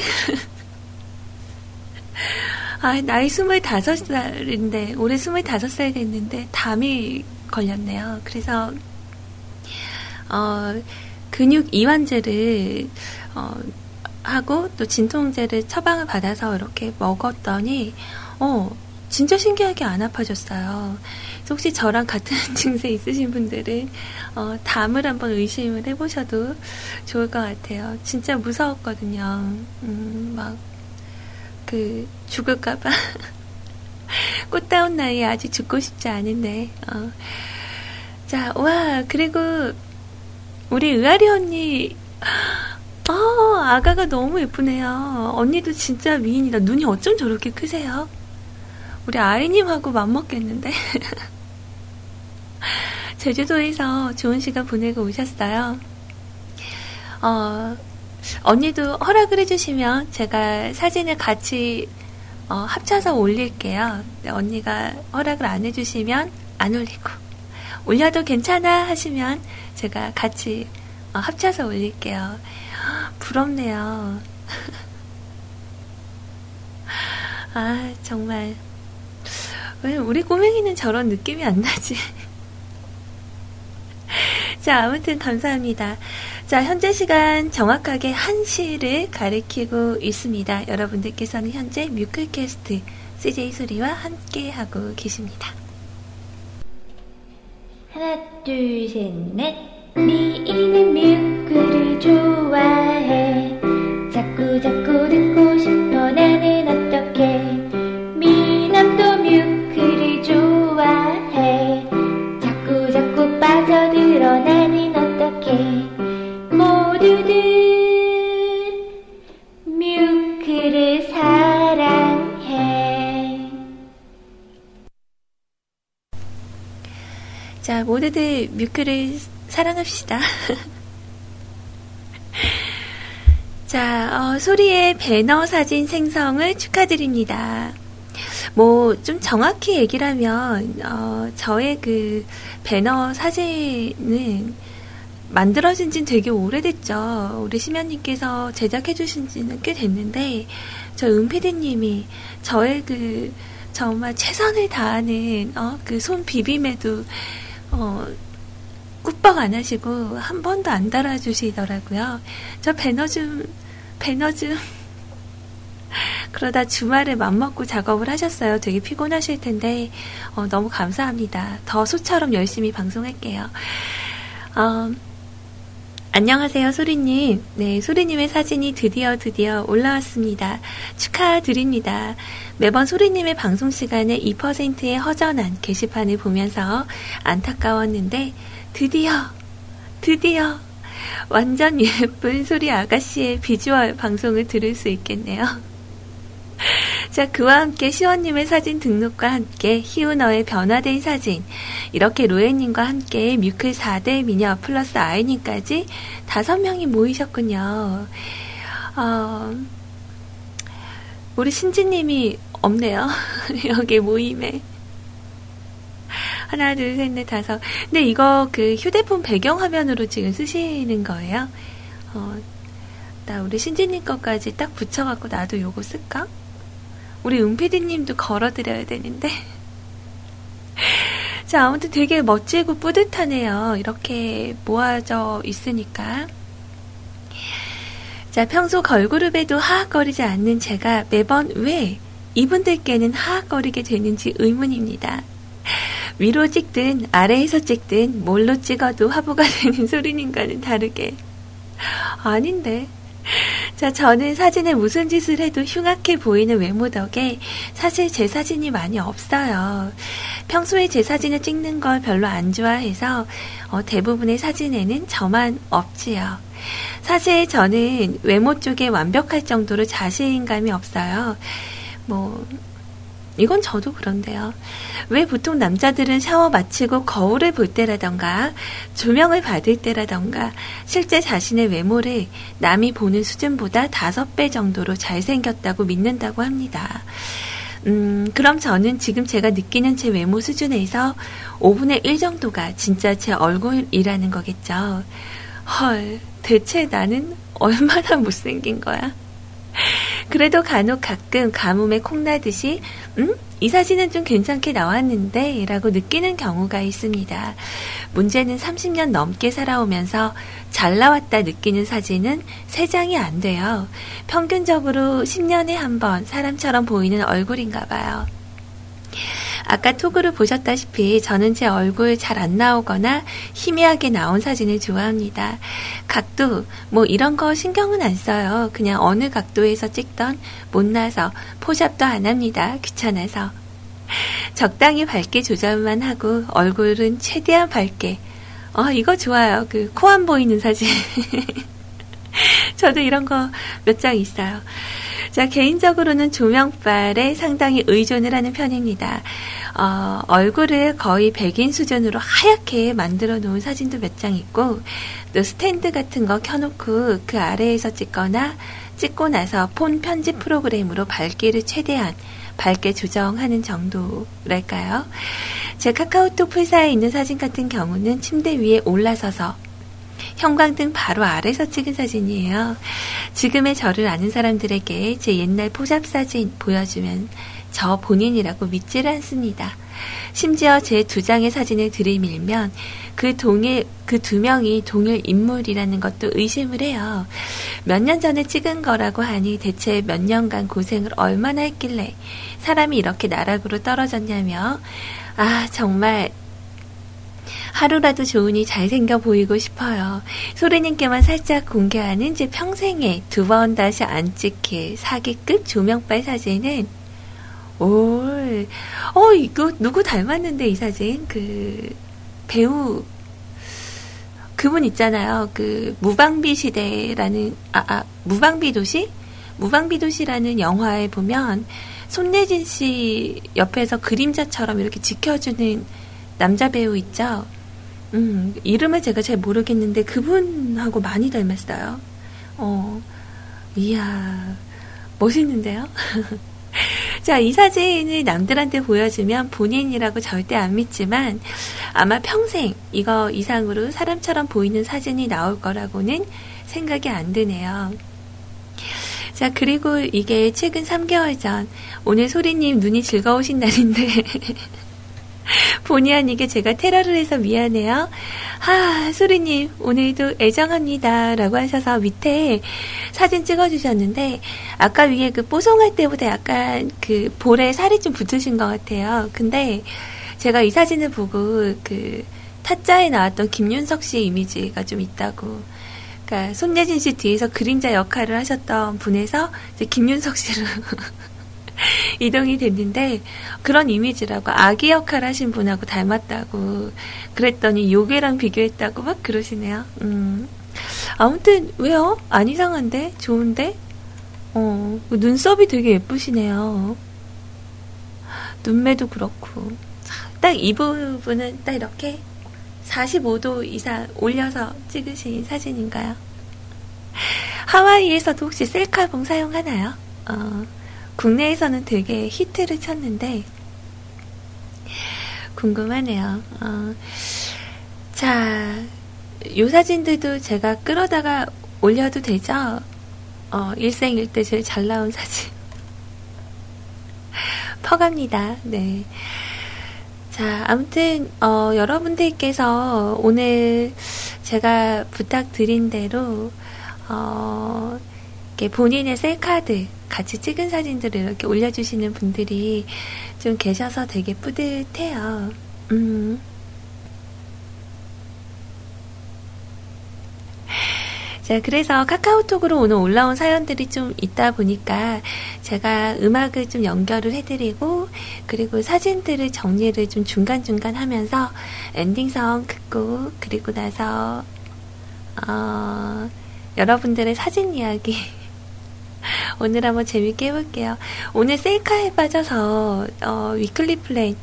아, 나이 25살인데 올해 25살 됐는데 담이 걸렸네요. 그래서 근육 이완제를 하고 또 진통제를 처방을 받아서 이렇게 먹었더니 진짜 신기하게 안 아파졌어요. 그래서 혹시 저랑 같은 증세 있으신 분들은 담을 한번 의심을 해보셔도 좋을 것 같아요. 진짜 무서웠거든요. 막 그 죽을까봐 꽃다운 나이에 아직 죽고 싶지 않은데. 자, 와, 그리고 우리 의아리 언니, 아가가 너무 예쁘네요. 언니도 진짜 미인이다. 눈이 어쩜 저렇게 크세요? 우리 아이님하고 맞먹겠는데. 제주도에서 좋은 시간 보내고 오셨어요. 언니도 허락을 해주시면 제가 사진을 같이 합쳐서 올릴게요. 언니가 허락을 안 해주시면 안 올리고, 올려도 괜찮아 하시면 제가 같이 합쳐서 올릴게요. 부럽네요. 아, 정말 왜 우리 꼬맹이는 저런 느낌이 안 나지? 자, 아무튼 감사합니다. 자, 현재 시간 정확하게 1시를 가리키고 있습니다. 여러분들께서는 현재 뮤클캐스트 CJ소리와 함께하고 계십니다. 하나, 둘, 셋, 넷. 미인은 뮤클을 좋아해. 자꾸 듣고 싶어. 나는 어떡해. 미남도 뮤클을 좋아해. 자꾸 빠져들어. 나는 어떡해. 모두들 뮤클을 사랑해. 자, 모두들 뮤클을 사랑합시다. 자, 소리의 배너 사진 생성을 축하드립니다. 뭐, 좀 정확히 얘기를 하면, 저의 그 배너 사진은 만들어진 지는 되게 오래됐죠. 우리 심연님께서 제작해주신 지는 꽤 됐는데, 저 은피디님이 저의 그 정말 최선을 다하는, 그 손 비빔에도, 꾸벅 안 하시고 한 번도 안 달아주시더라고요. 저 배너 좀 그러다 주말에 맘먹고 작업을 하셨어요. 되게 피곤하실 텐데 너무 감사합니다. 더 소처럼 열심히 방송할게요. 안녕하세요, 소리님. 네, 소리님의 사진이 드디어 올라왔습니다. 축하드립니다. 매번 소리님의 방송 시간에 2%의 허전한 게시판을 보면서 안타까웠는데 드디어 완전 예쁜 소리 아가씨의 비주얼 방송을 들을 수 있겠네요. 자, 그와 함께 시원님의 사진 등록과 함께 희우너의 변화된 사진, 이렇게 로엔님과 함께 뮤클 4대 미녀 플러스 아이님까지 5명이 모이셨군요. 우리 신지님이 없네요. 여기 모임에. 하나, 둘, 셋, 넷, 5. 근데 이거 그 휴대폰 배경화면으로 지금 쓰시는 거예요? 나 우리 신지님 것까지 딱 붙여갖고 나도 요거 쓸까? 우리 은피디님도 걸어드려야 되는데. 자, 아무튼 되게 멋지고 뿌듯하네요. 이렇게 모아져 있으니까. 자, 평소 걸그룹에도 하악거리지 않는 제가 매번 왜 이분들께는 하악거리게 되는지 의문입니다. 위로 찍든 아래에서 찍든 뭘로 찍어도 화보가 되는 소리님과는 다르게. 아닌데. 자, 저는 사진에 무슨 짓을 해도 흉악해 보이는 외모 덕에 사실 제 사진이 많이 없어요. 평소에 제 사진을 찍는 걸 별로 안 좋아해서 대부분의 사진에는 저만 없지요. 사실 저는 외모 쪽에 완벽할 정도로 자신감이 없어요. 뭐 이건 저도 그런데요. 왜 보통 남자들은 샤워 마치고 거울을 볼 때라던가 조명을 받을 때라던가 실제 자신의 외모를 남이 보는 수준보다 5배 정도로 잘생겼다고 믿는다고 합니다. 그럼 저는 지금 제가 느끼는 제 외모 수준에서 5분의 1 정도가 진짜 제 얼굴이라는 거겠죠. 헐, 대체 나는 얼마나 못생긴 거야? 그래도 간혹 가끔 가뭄에 콩나듯이 이 사진은 좀 괜찮게 나왔는데 라고 느끼는 경우가 있습니다. 문제는 30년 넘게 살아오면서 잘 나왔다 느끼는 사진은 3장이 안 돼요. 평균적으로 10년에 한 번 사람처럼 보이는 얼굴인가 봐요. 아까 톡으로 보셨다시피 저는 제 얼굴 잘 안 나오거나 희미하게 나온 사진을 좋아합니다. 각도 뭐 이런 거 신경은 안 써요. 그냥 어느 각도에서 찍던 못나서 포샵도 안 합니다. 귀찮아서. 적당히 밝게 조절만 하고 얼굴은 최대한 밝게. 이거 좋아요. 그 코 안 보이는 사진. 저도 이런 거 몇 장 있어요. 자, 개인적으로는 조명빨에 상당히 의존을 하는 편입니다. 얼굴을 거의 백인 수준으로 하얗게 만들어 놓은 사진도 몇 장 있고, 또 스탠드 같은 거 켜놓고 그 아래에서 찍거나 찍고 나서 폰 편집 프로그램으로 밝기를 최대한 밝게 조정하는 정도랄까요? 제 카카오톡 프사에 있는 사진 같은 경우는 침대 위에 올라서서 형광등 바로 아래서 찍은 사진이에요. 지금의 저를 아는 사람들에게 제 옛날 포샵 사진 보여주면 저 본인이라고 믿질 않습니다. 심지어 제 2장의 사진을 들이밀면 그 2명이 동일 인물이라는 것도 의심을 해요. 몇 년 전에 찍은 거라고 하니 대체 몇 년간 고생을 얼마나 했길래 사람이 이렇게 나락으로 떨어졌냐며, 정말 하루라도 좋으니 잘생겨 보이고 싶어요. 소리님께만 살짝 공개하는 제 평생에 2번 다시 안 찍힐 사기급 조명빨 사진은 올, 이거 누구 닮았는데 이 사진? 그 배우 그분 있잖아요. 그 무방비 시대라는 무방비 도시? 무방비 도시라는 영화에 보면 손예진 씨 옆에서 그림자처럼 이렇게 지켜주는 남자 배우 있죠? 이름을 제가 잘 모르겠는데 그분하고 많이 닮았어요. 이야, 멋있는데요? 자, 이 사진을 남들한테 보여주면 본인이라고 절대 안 믿지만 아마 평생 이거 이상으로 사람처럼 보이는 사진이 나올 거라고는 생각이 안 드네요. 자, 그리고 이게 최근 3개월 전, 오늘 소리님 눈이 즐거우신 날인데 본의 아니게 제가 테러를 해서 미안해요. 소리님 오늘도 애정합니다 라고 하셔서 밑에 사진 찍어주셨는데 아까 위에 그 뽀송할 때보다 약간 그 볼에 살이 좀 붙으신 것 같아요. 근데 제가 이 사진을 보고 그 타짜에 나왔던 김윤석 씨 이미지가 좀 있다고, 그러니까 손예진 씨 뒤에서 그림자 역할을 하셨던 분에서 이제 김윤석 씨로 이동이 됐는데 그런 이미지라고 아기 역할 하신 분하고 닮았다고 그랬더니 요괴랑 비교했다고 막 그러시네요. 아무튼 왜요? 안 이상한데? 좋은데? 눈썹이 되게 예쁘시네요. 눈매도 그렇고 딱 이 부분은 딱 이렇게 45도 이상 올려서 찍으신 사진인가요? 하와이에서도 혹시 셀카봉 사용하나요? 국내에서는 되게 히트를 쳤는데 궁금하네요. 자, 요 사진들도 제가 끌어다가 올려도 되죠? 일생일대 제일 잘 나온 사진 퍼갑니다. 네. 자, 아무튼 여러분들께서 오늘 제가 부탁드린 대로 이렇게 본인의 셀카드 같이 찍은 사진들을 이렇게 올려주시는 분들이 좀 계셔서 되게 뿌듯해요. 자, 그래서 카카오톡으로 오늘 올라온 사연들이 좀 있다 보니까 제가 음악을 좀 연결을 해드리고 그리고 사진들을 정리를 좀 중간중간 하면서 엔딩성 듣고 그리고 나서 여러분들의 사진 이야기 오늘 한번 재밌게 해볼게요. 오늘 셀카에 빠져서 위클리 플랜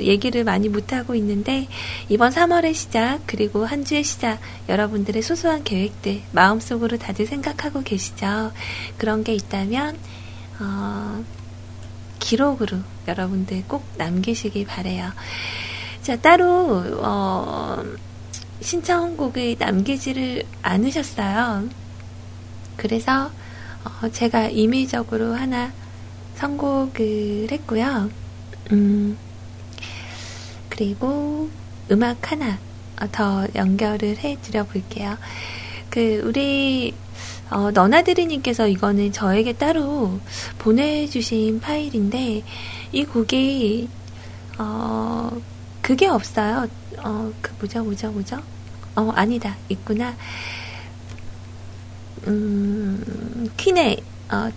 얘기를 많이 못하고 있는데 이번 3월의 시작 그리고 한 주의 시작 여러분들의 소소한 계획들 마음속으로 다들 생각하고 계시죠. 그런 게 있다면 기록으로 여러분들 꼭 남기시길 바래요. 자, 따로 신청곡을 남기지를 않으셨어요. 그래서 제가 임의적으로 하나 선곡을 했고요. 그리고 음악 하나 더 연결을 해드려 볼게요. 우리 너나드리님께서 이거는 저에게 따로 보내주신 파일인데 이 곡이 그게 없어요. 아니다. 있구나. 퀸의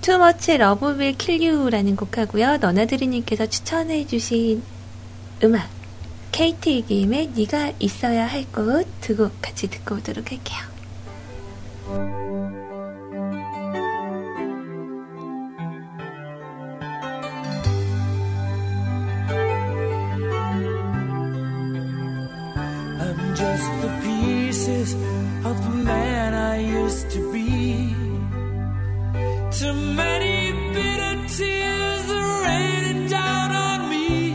Too Much Love Will Kill You라는 곡하고요. 너나드리님께서 추천해주신 음악 KT 김의 네가 있어야 할 곳 두 곡 같이 듣고 오도록 할게요. Of the man I used to be. Too many bitter tears are raining down on me.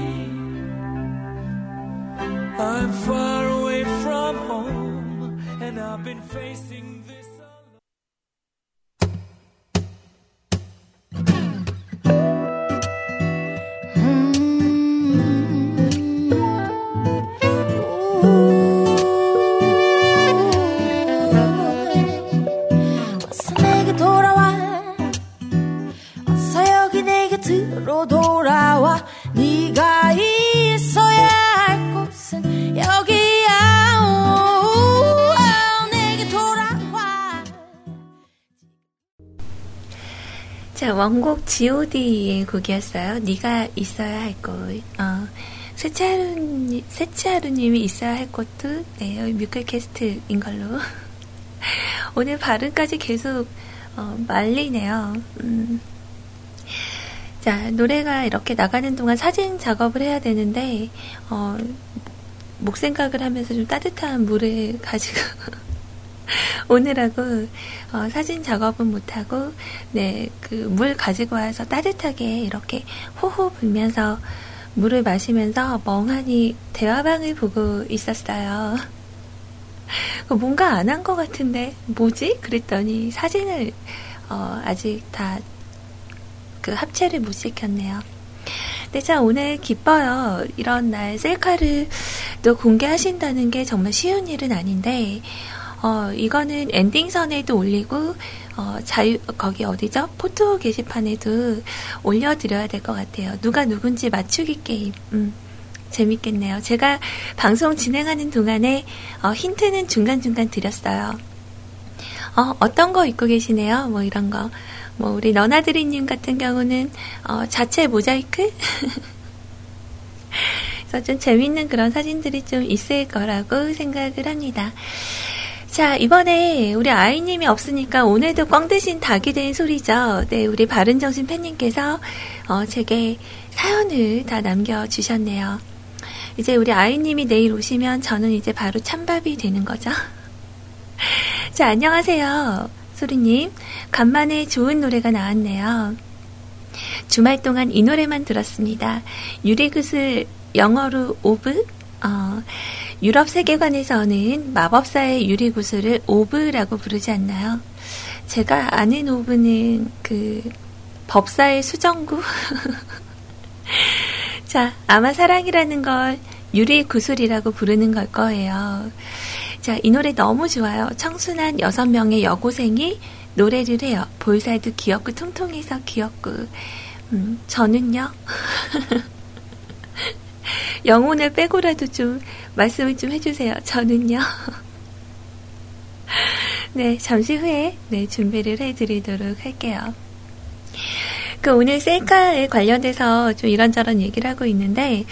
I'm far away from home, and I've been facing this 돌아와 네가 있어야 할 곳은 여기야. 오, 내게 돌아와. 자, 원곡 G.O.D의 곡이었어요. 네가 있어야 할 곳. 세차루님이 있어야 할 곳도 여기 뮤클캐스트인 걸로. 오늘 발음까지 계속 말리네요. 자, 노래가 이렇게 나가는 동안 사진 작업을 해야 되는데 목 생각을 하면서 좀 따뜻한 물을 가지고 오느라고 사진 작업은 못하고 그 물 가지고 와서 따뜻하게 이렇게 호호 불면서 물을 마시면서 멍하니 대화방을 보고 있었어요. 뭔가 안 한 것 같은데 뭐지? 그랬더니 사진을 아직 다 합체를 못 시켰네요. 근데 참 오늘 기뻐요. 이런 날 셀카를 또 공개하신다는 게 정말 쉬운 일은 아닌데 이거는 엔딩선에도 올리고 거기 어디죠? 포토 게시판에도 올려드려야 될 것 같아요. 누가 누군지 맞추기 게임. 재밌겠네요. 제가 방송 진행하는 동안에 힌트는 중간중간 드렸어요. 어떤 거 입고 계시네요? 뭐 이런 거. 우리 너나드리님 같은 경우는 자체 모자이크? 그래서 좀 재밌는 그런 사진들이 좀 있을 거라고 생각을 합니다. 자, 이번에 우리 아이님이 없으니까 오늘도 꽝 대신 닭이 된 소리죠. 네, 우리 바른정신 팬님께서 제게 사연을 다 남겨주셨네요. 이제 우리 아이님이 내일 오시면 저는 이제 바로 찬밥이 되는 거죠. 자, 안녕하세요. 소리님, 간만에 좋은 노래가 나왔네요. 주말 동안 이 노래만 들었습니다. 유리굿을 영어로 오브? 유럽 세계관에서는 마법사의 유리구슬을 오브라고 부르지 않나요? 제가 아는 오브는 법사의 수정구? 자, 아마 사랑이라는 걸 유리구슬이라고 부르는 걸 거예요. 자, 이 노래 너무 좋아요. 청순한 6명의 여고생이 노래를 해요. 볼살도 귀엽고 통통해서 귀엽고. 저는요. 영혼을 빼고라도 좀 말씀을 좀 해주세요. 저는요. 네, 잠시 후에 준비를 해드리도록 할게요. 오늘 셀카에 관련돼서 좀 이런저런 얘기를 하고 있는데,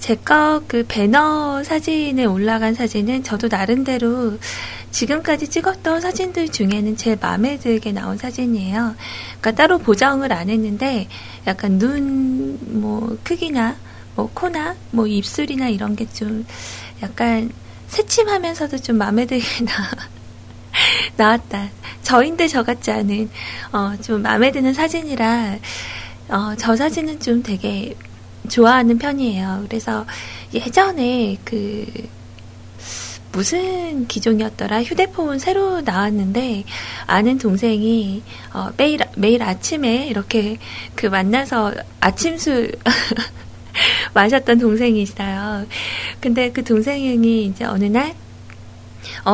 제 거 배너 사진에 올라간 사진은 저도 나름대로 지금까지 찍었던 사진들 중에는 제 마음에 들게 나온 사진이에요. 그러니까 따로 보정을 안 했는데 약간 눈 뭐 크기나 뭐 코나 뭐 입술이나 이런 게 좀 약간 새침하면서도 좀 마음에 들게 나왔다. 저인데 저 같지 않은 좀 마음에 드는 사진이라 저 사진은 좀 되게 좋아하는 편이에요. 그래서 예전에 그 무슨 기종이었더라? 휴대폰 새로 나왔는데 아는 동생이 매일 아침에 이렇게 그 만나서 아침술 마셨던 동생이 있어요. 근데 그 동생이 이제 어느 날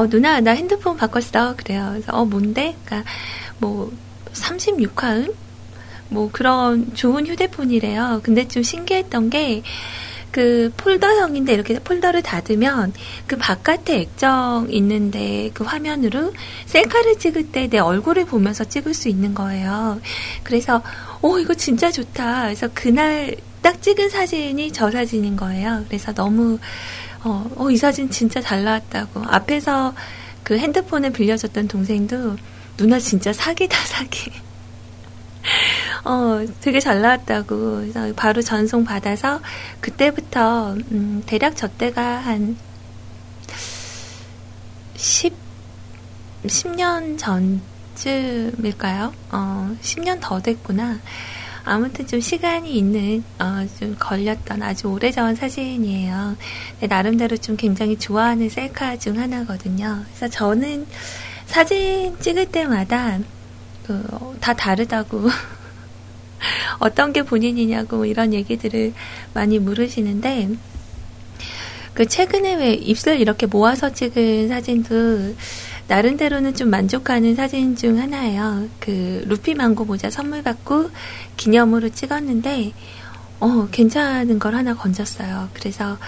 누나 나 핸드폰 바꿨어. 그래요. 그래서 뭔데? 그러니까 뭐 36화음? 뭐 그런 좋은 휴대폰이래요. 근데 좀 신기했던 게 그 폴더형인데 이렇게 폴더를 닫으면 그 바깥에 액정 있는데 그 화면으로 셀카를 찍을 때 내 얼굴을 보면서 찍을 수 있는 거예요. 그래서 이거 진짜 좋다. 그래서 그날 딱 찍은 사진이 저 사진인 거예요. 그래서 너무 이 사진 진짜 잘 나왔다고. 앞에서 그 핸드폰을 빌려줬던 동생도 누나 진짜 사기다 사기. 되게 잘 나왔다고. 그래서 바로 전송 받아서 그때부터 대략 저 때가 한 10년 전쯤일까요? 10년 더 됐구나. 아무튼 좀 시간이 있는 좀 걸렸던 아주 오래전 사진이에요. 근데 나름대로 좀 굉장히 좋아하는 셀카 중 하나거든요. 그래서 저는 사진 찍을 때마다 다 다르다고 어떤 게 본인이냐고 이런 얘기들을 많이 물으시는데 그 최근에 왜 입술 이렇게 모아서 찍은 사진도 나름대로는 좀 만족하는 사진 중 하나예요. 그 루피 망고 모자 선물 받고 기념으로 찍었는데 괜찮은 걸 하나 건졌어요. 그래서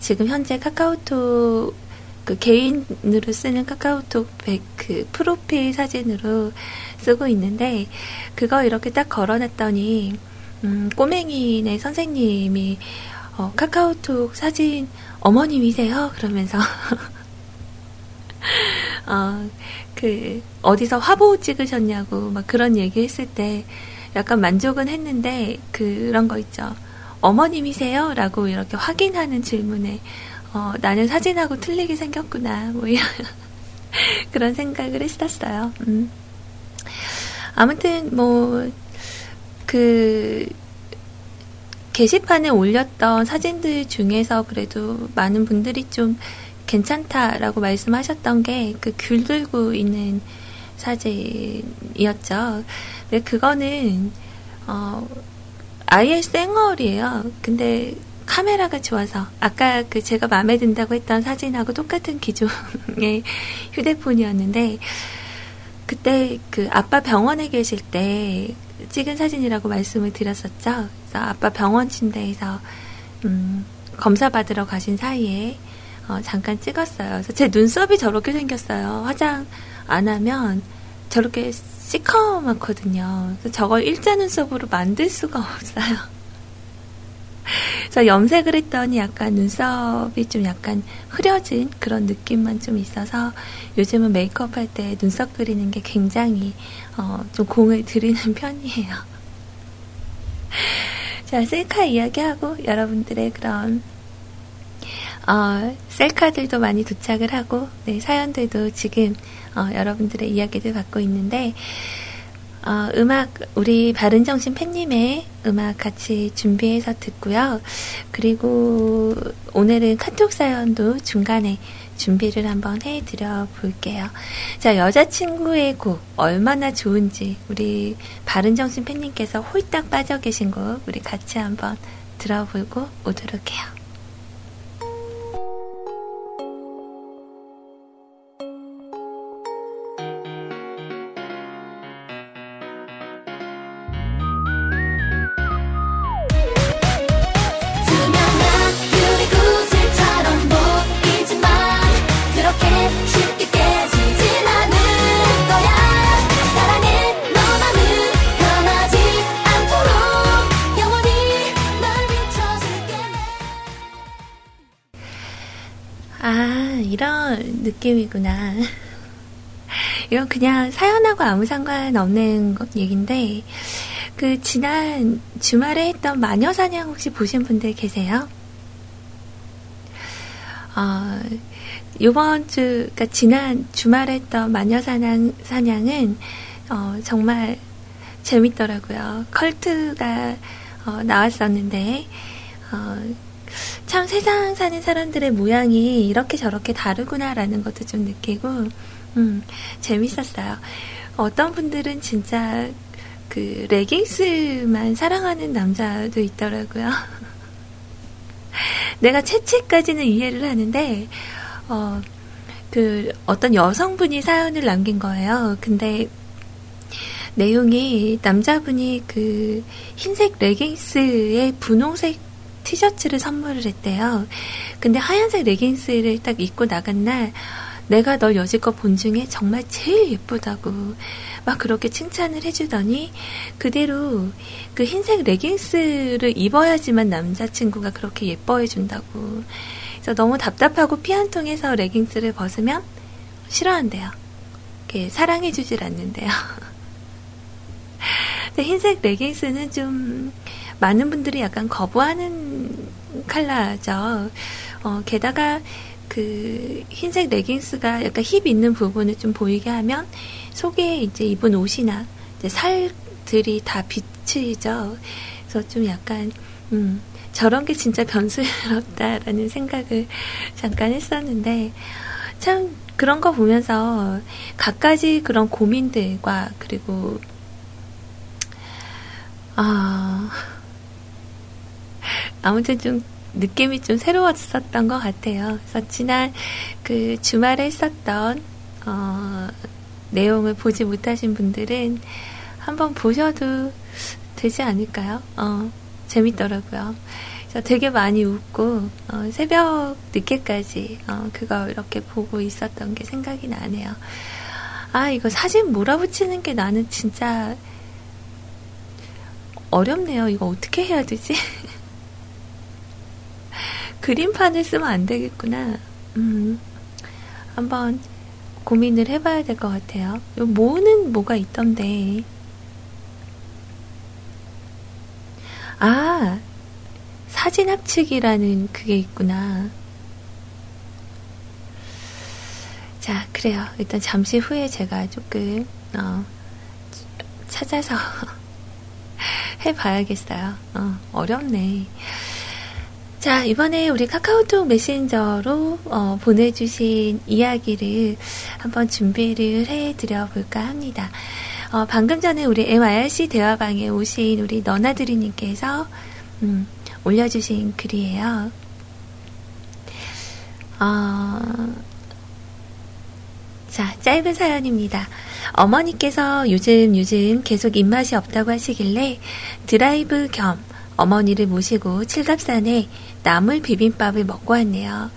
지금 현재 카카오톡 그 개인으로 쓰는 카카오톡 그 프로필 사진으로 쓰고 있는데 그거 이렇게 딱 걸어놨더니 꼬맹이네 선생님이 카카오톡 사진 어머님이세요? 그러면서 그 어디서 화보 찍으셨냐고 막 그런 얘기 했을 때 약간 만족은 했는데 그런 거 있죠. 어머님이세요? 라고 이렇게 확인하는 질문에 나는 사진하고 틀리게 생겼구나. 뭐 이런 그런 생각을 했었어요. 아무튼 뭐 그 게시판에 올렸던 사진들 중에서 그래도 많은 분들이 좀 괜찮다라고 말씀하셨던 게 그 귤 들고 있는 사진이었죠. 근데 그거는 아예 쌩얼이에요. 근데 카메라가 좋아서 아까 그 제가 마음에 든다고 했던 사진하고 똑같은 기종의 휴대폰이었는데 그때 그 아빠 병원에 계실 때 찍은 사진이라고 말씀을 드렸었죠. 그래서 아빠 병원 침대에서 검사 받으러 가신 사이에 잠깐 찍었어요. 그래서 제 눈썹이 저렇게 생겼어요. 화장 안 하면 저렇게 시커멓거든요. 그래서 저걸 일자 눈썹으로 만들 수가 없어요. 그래서 염색을 했더니 약간 눈썹이 좀 약간 흐려진 그런 느낌만 좀 있어서 요즘은 메이크업 할 때 눈썹 그리는 게 굉장히 좀 공을 들이는 편이에요. 자, 셀카 이야기하고 여러분들의 그런 셀카들도 많이 도착을 하고 네, 사연들도 지금 여러분들의 이야기들 받고 있는데 음악 우리 바른정신 팬님의 음악 같이 준비해서 듣고요. 그리고 오늘은 카톡 사연도 중간에 준비를 한번 해드려 볼게요. 자, 여자친구의 곡 얼마나 좋은지 우리 바른정신 팬님께서 홀딱 빠져 계신 곡 우리 같이 한번 들어보고 오도록 해요. 느낌이구나. 이건 그냥 사연하고 아무 상관없는 얘기인데, 그 지난 주말에 했던 마녀사냥 혹시 보신 분들 계세요? 요번 주, 그러니까 지난 주말에 했던 마녀사냥은 정말 재밌더라고요. 컬트가 나왔었는데, 참 세상 사는 사람들의 모양이 이렇게 저렇게 다르구나라는 것도 좀 느끼고, 재밌었어요. 어떤 분들은 진짜 그 레깅스만 사랑하는 남자도 있더라고요. 내가 채취까지는 이해를 하는데, 그 어떤 여성분이 사연을 남긴 거예요. 근데 내용이 남자분이 그 흰색 레깅스에 분홍색 티셔츠를 선물을 했대요. 근데 하얀색 레깅스를 딱 입고 나간 날, 내가 널 여지껏 본 중에 정말 제일 예쁘다고 막 그렇게 칭찬을 해주더니, 그대로 그 흰색 레깅스를 입어야지만 남자친구가 그렇게 예뻐해준다고. 그래서 너무 답답하고 피 한 통에서 레깅스를 벗으면 싫어한대요. 이렇게 사랑해주질 않는데요. 근데 흰색 레깅스는 좀 많은 분들이 약간 거부하는 컬러죠. 게다가 그 흰색 레깅스가 약간 힙 있는 부분을 좀 보이게 하면 속에 이제 입은 옷이나 이제 살들이 다 비치죠. 그래서 좀 약간 저런 게 진짜 변수스럽다라는 생각을 잠깐 했었는데, 참 그런 거 보면서 갖가지 그런 고민들과, 그리고 아무튼 좀 느낌이 좀 새로웠었던 것 같아요. 그래서 지난 그 주말에 했었던 내용을 보지 못하신 분들은 한번 보셔도 되지 않을까요? 재밌더라고요. 그래서 되게 많이 웃고 새벽 늦게까지 그거 이렇게 보고 있었던 게 생각이 나네요. 아, 이거 사진 몰아붙이는 게 나는 진짜 어렵네요. 이거 어떻게 해야 되지? 그림판을 쓰면 안 되겠구나. 한번 고민을 해봐야 될 것 같아요. 요 모으는 뭐가 있던데. 아, 사진 합치기라는 그게 있구나. 자, 그래요. 일단 잠시 후에 제가 조금 찾아서 해봐야겠어요. 어렵네. 자, 이번에 우리 카카오톡 메신저로 보내주신 이야기를 한번 준비를 해드려볼까 합니다. 방금 전에 우리 MIRC 대화방에 오신 우리 너나드리님께서 올려주신 글이에요. 자, 짧은 사연입니다. 어머니께서 요즘 계속 입맛이 없다고 하시길래 드라이브 겸 어머니를 모시고 칠갑산에 나물 비빔밥을 먹고 왔네요.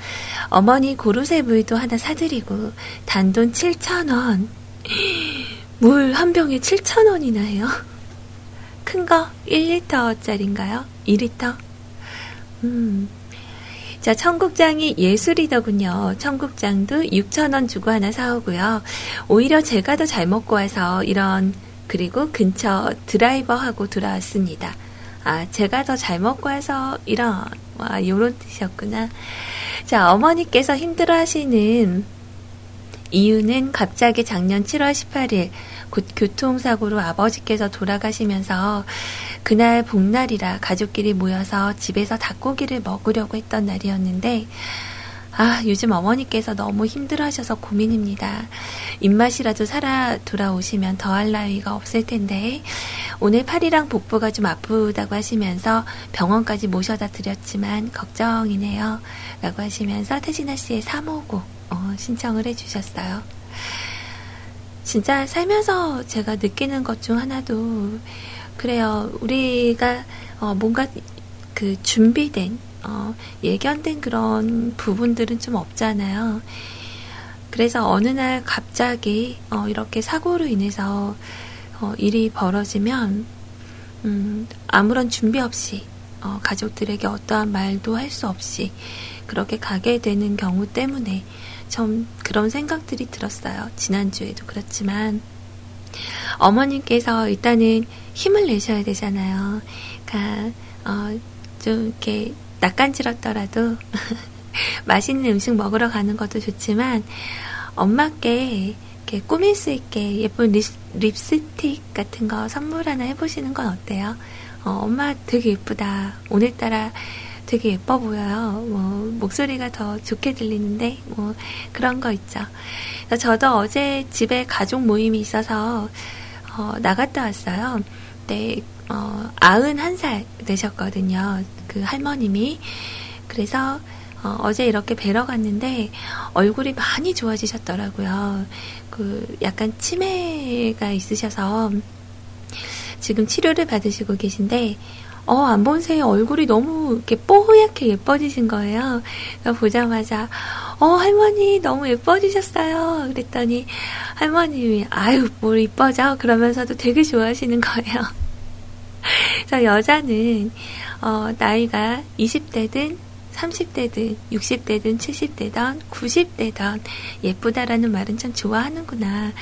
어머니 고로쇠 물도 하나 사드리고 단돈 7,000원. 물 한 병에 7,000원이나 해요? 큰 거 1리터짜리인가요? 2리터? 자, 청국장이 예술이더군요. 청국장도 6,000원 주고 하나 사오고요. 오히려 제가 더 잘 먹고 와서 그리고 근처 드라이버하고 돌아왔습니다. 아, 제가 더 잘 먹고 와서 와, 요런 뜻이었구나. 자, 어머니께서 힘들어하시는 이유는 갑자기 작년 7월 18일 곧 교통사고로 아버지께서 돌아가시면서 그날 복날이라 가족끼리 모여서 집에서 닭고기를 먹으려고 했던 날이었는데, 아, 요즘 어머니께서 너무 힘들어하셔서 고민입니다. 입맛이라도 살아 돌아오시면 더할 나위가 없을 텐데, 오늘 팔이랑 복부가 좀 아프다고 하시면서 병원까지 모셔다 드렸지만 걱정이네요. 라고 하시면서 태진아 씨의 3호곡 신청을 해주셨어요. 진짜 살면서 제가 느끼는 것 중 하나도 그래요. 우리가 뭔가 그 준비된 예견된 그런 부분들은 좀 없잖아요. 그래서 어느 날 갑자기 이렇게 사고로 인해서 일이 벌어지면 아무런 준비 없이 가족들에게 어떠한 말도 할 수 없이 그렇게 가게 되는 경우 때문에 참 그런 생각들이 들었어요. 지난주에도 그렇지만 어머님께서 일단은 힘을 내셔야 되잖아요. 그러니까 좀 이렇게 낯간지럽더라도 맛있는 음식 먹으러 가는 것도 좋지만 엄마께 이렇게 꾸밀 수 있게 예쁜 립스틱 같은 거 선물 하나 해보시는 건 어때요? 엄마 되게 예쁘다. 오늘따라 되게 예뻐 보여요. 목소리가 더 좋게 들리는데, 그런 거 있죠. 저도 어제 집에 가족 모임이 있어서, 나갔다 왔어요. 그때, 91살 되셨거든요. 그 할머님이. 그래서, 어제 이렇게 뵈러 갔는데, 얼굴이 많이 좋아지셨더라고요. 약간 치매가 있으셔서, 지금 치료를 받으시고 계신데, 안 본 새에 얼굴이 너무 이렇게 뽀얗게 예뻐지신 거예요. 보자마자, 할머니 너무 예뻐지셨어요. 그랬더니, 할머님이, 아유, 뭘 이뻐져? 그러면서도 되게 좋아하시는 거예요. 그래서 여자는, 나이가 20대든, 30대든, 60대든, 70대든, 90대든, 예쁘다라는 말은 참 좋아하는구나.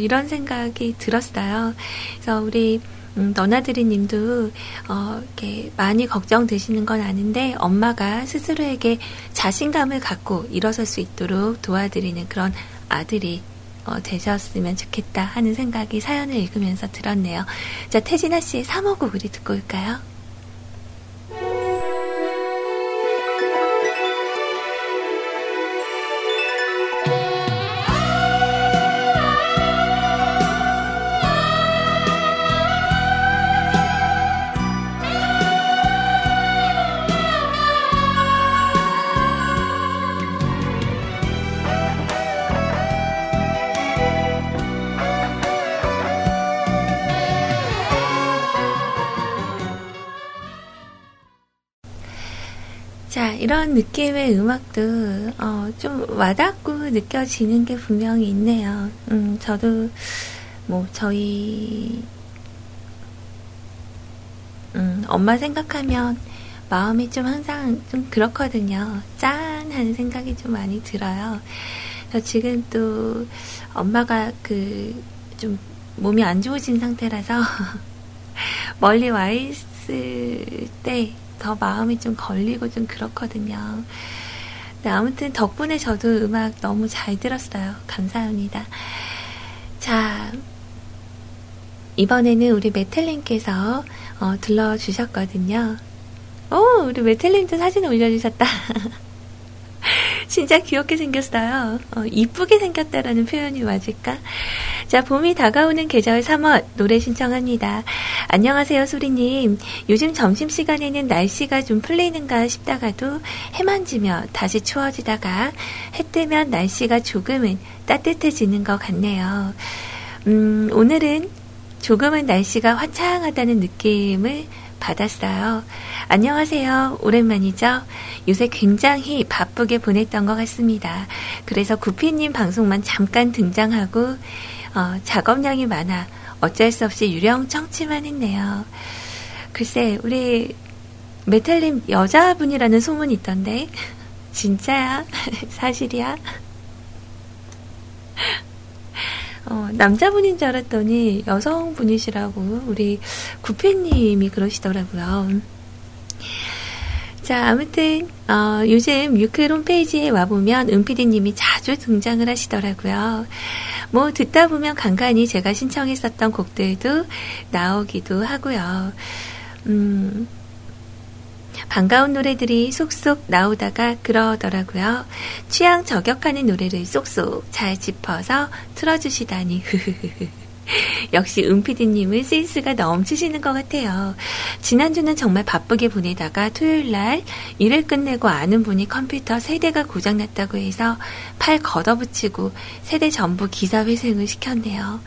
이런 생각이 들었어요. 그래서 우리, 너나드리 님도, 이렇게 많이 걱정되시는 건 아는데, 엄마가 스스로에게 자신감을 갖고 일어설 수 있도록 도와드리는 그런 아들이, 되셨으면 좋겠다 하는 생각이 사연을 읽으면서 들었네요. 자, 태진아 씨의 3호곡 우리 듣고 올까요? 이런 느낌의 음악도 좀 와닿고 느껴지는 게 분명히 있네요. 저도 저희 엄마 생각하면 마음이 좀 항상 좀 그렇거든요. 짠한 생각이 좀 많이 들어요. 그래서 지금 또 엄마가 좀 몸이 안 좋으신 상태라서 멀리 와 있을 때 더 마음이 좀 걸리고 좀 그렇거든요. 근데 아무튼 덕분에 저도 음악 너무 잘 들었어요. 감사합니다. 자, 이번에는 우리 메텔님께서 들러주셨거든요. 오, 우리 메텔님도 사진 올려주셨다. 진짜 귀엽게 생겼어요. 이쁘게 생겼다라는 표현이 맞을까? 자, 봄이 다가오는 계절 3월 노래 신청합니다. 안녕하세요 소리님. 요즘 점심시간에는 날씨가 좀 풀리는가 싶다가도 해만 지며 다시 추워지다가 해 뜨면 날씨가 조금은 따뜻해지는 것 같네요. 오늘은 조금은 날씨가 화창하다는 느낌을 받았어요. 안녕하세요. 오랜만이죠? 요새 굉장히 바쁘게 보냈던 것 같습니다. 그래서 구피님 방송만 잠깐 등장하고 작업량이 많아 어쩔 수 없이 유령 청취만 했네요. 글쎄 우리 메텔님 여자분이라는 소문이 있던데 진짜야? 사실이야? 남자분인 줄 알았더니 여성분이시라고 우리 구피님이 그러시더라고요. 자, 아무튼 요즘 뮤클 홈페이지에 와보면 은피디님이 자주 등장을 하시더라고요. 듣다 보면 간간히 제가 신청했었던 곡들도 나오기도 하고요. 반가운 노래들이 쏙쏙 나오다가 그러더라고요. 취향 저격하는 노래를 쏙쏙 잘 짚어서 틀어주시다니. 역시 은피디님은 센스가 넘치시는 것 같아요. 지난주는 정말 바쁘게 보내다가 토요일날 일을 끝내고 아는 분이 컴퓨터 3대가 고장났다고 해서 팔 걷어붙이고 3대 전부 기사회생을 시켰네요.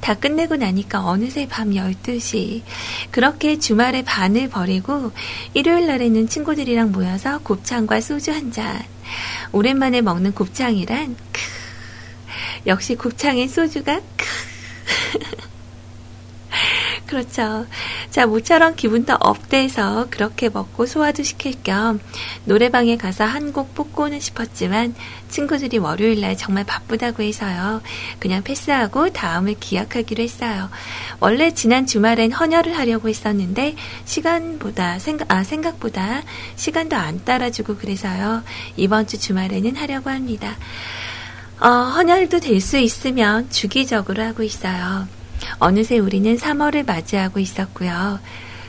다 끝내고 나니까 어느새 밤 12시. 그렇게 주말에 반을 버리고 일요일날에는 친구들이랑 모여서 곱창과 소주 한 잔. 오랜만에 먹는 곱창이란 크. 역시 곱창엔 소주가 크. 그렇죠. 자, 모처럼 기분 더 업돼서 그렇게 먹고 소화도 시킬 겸 노래방에 가서 한 곡 뽑고는 싶었지만 친구들이 월요일날 정말 바쁘다고 해서요. 그냥 패스하고 다음을 기약하기로 했어요. 원래 지난 주말엔 헌혈을 하려고 했었는데 생각보다 시간도 안 따라주고 그래서요. 이번 주 주말에는 하려고 합니다. 헌혈도 될 수 있으면 주기적으로 하고 있어요. 어느새 우리는 3월을 맞이하고 있었고요.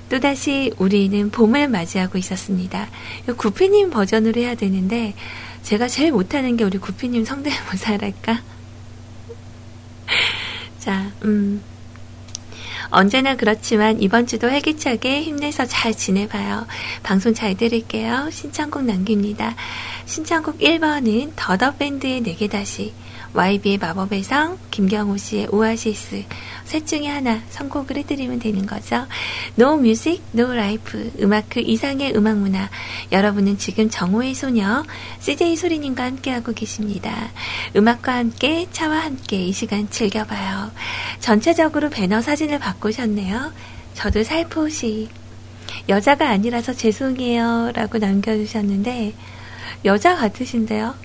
또다시 우리는 봄을 맞이하고 있었습니다. 구피님 버전으로 해야 되는데 제가 제일 못하는 게 우리 구피님 성대모사랄까? 자, 언제나 그렇지만 이번 주도 활기차게 힘내서 잘 지내봐요. 방송 잘 들을게요. 신청곡 남깁니다. 신청곡 1번은 더더밴드의 내게 다시, YB의 마법의 성, 김경호씨의 오아시스 셋 중에 하나 선곡을 해드리면 되는 거죠. No music, no life. 음악 그 이상의 음악문화. 여러분은 지금 정호의 소녀 CJ소리님과 함께하고 계십니다. 음악과 함께 차와 함께 이 시간 즐겨봐요. 전체적으로 배너 사진을 바꾸셨네요. 저도 살포시 여자가 아니라서 죄송해요 라고 남겨주셨는데 여자 같으신데요.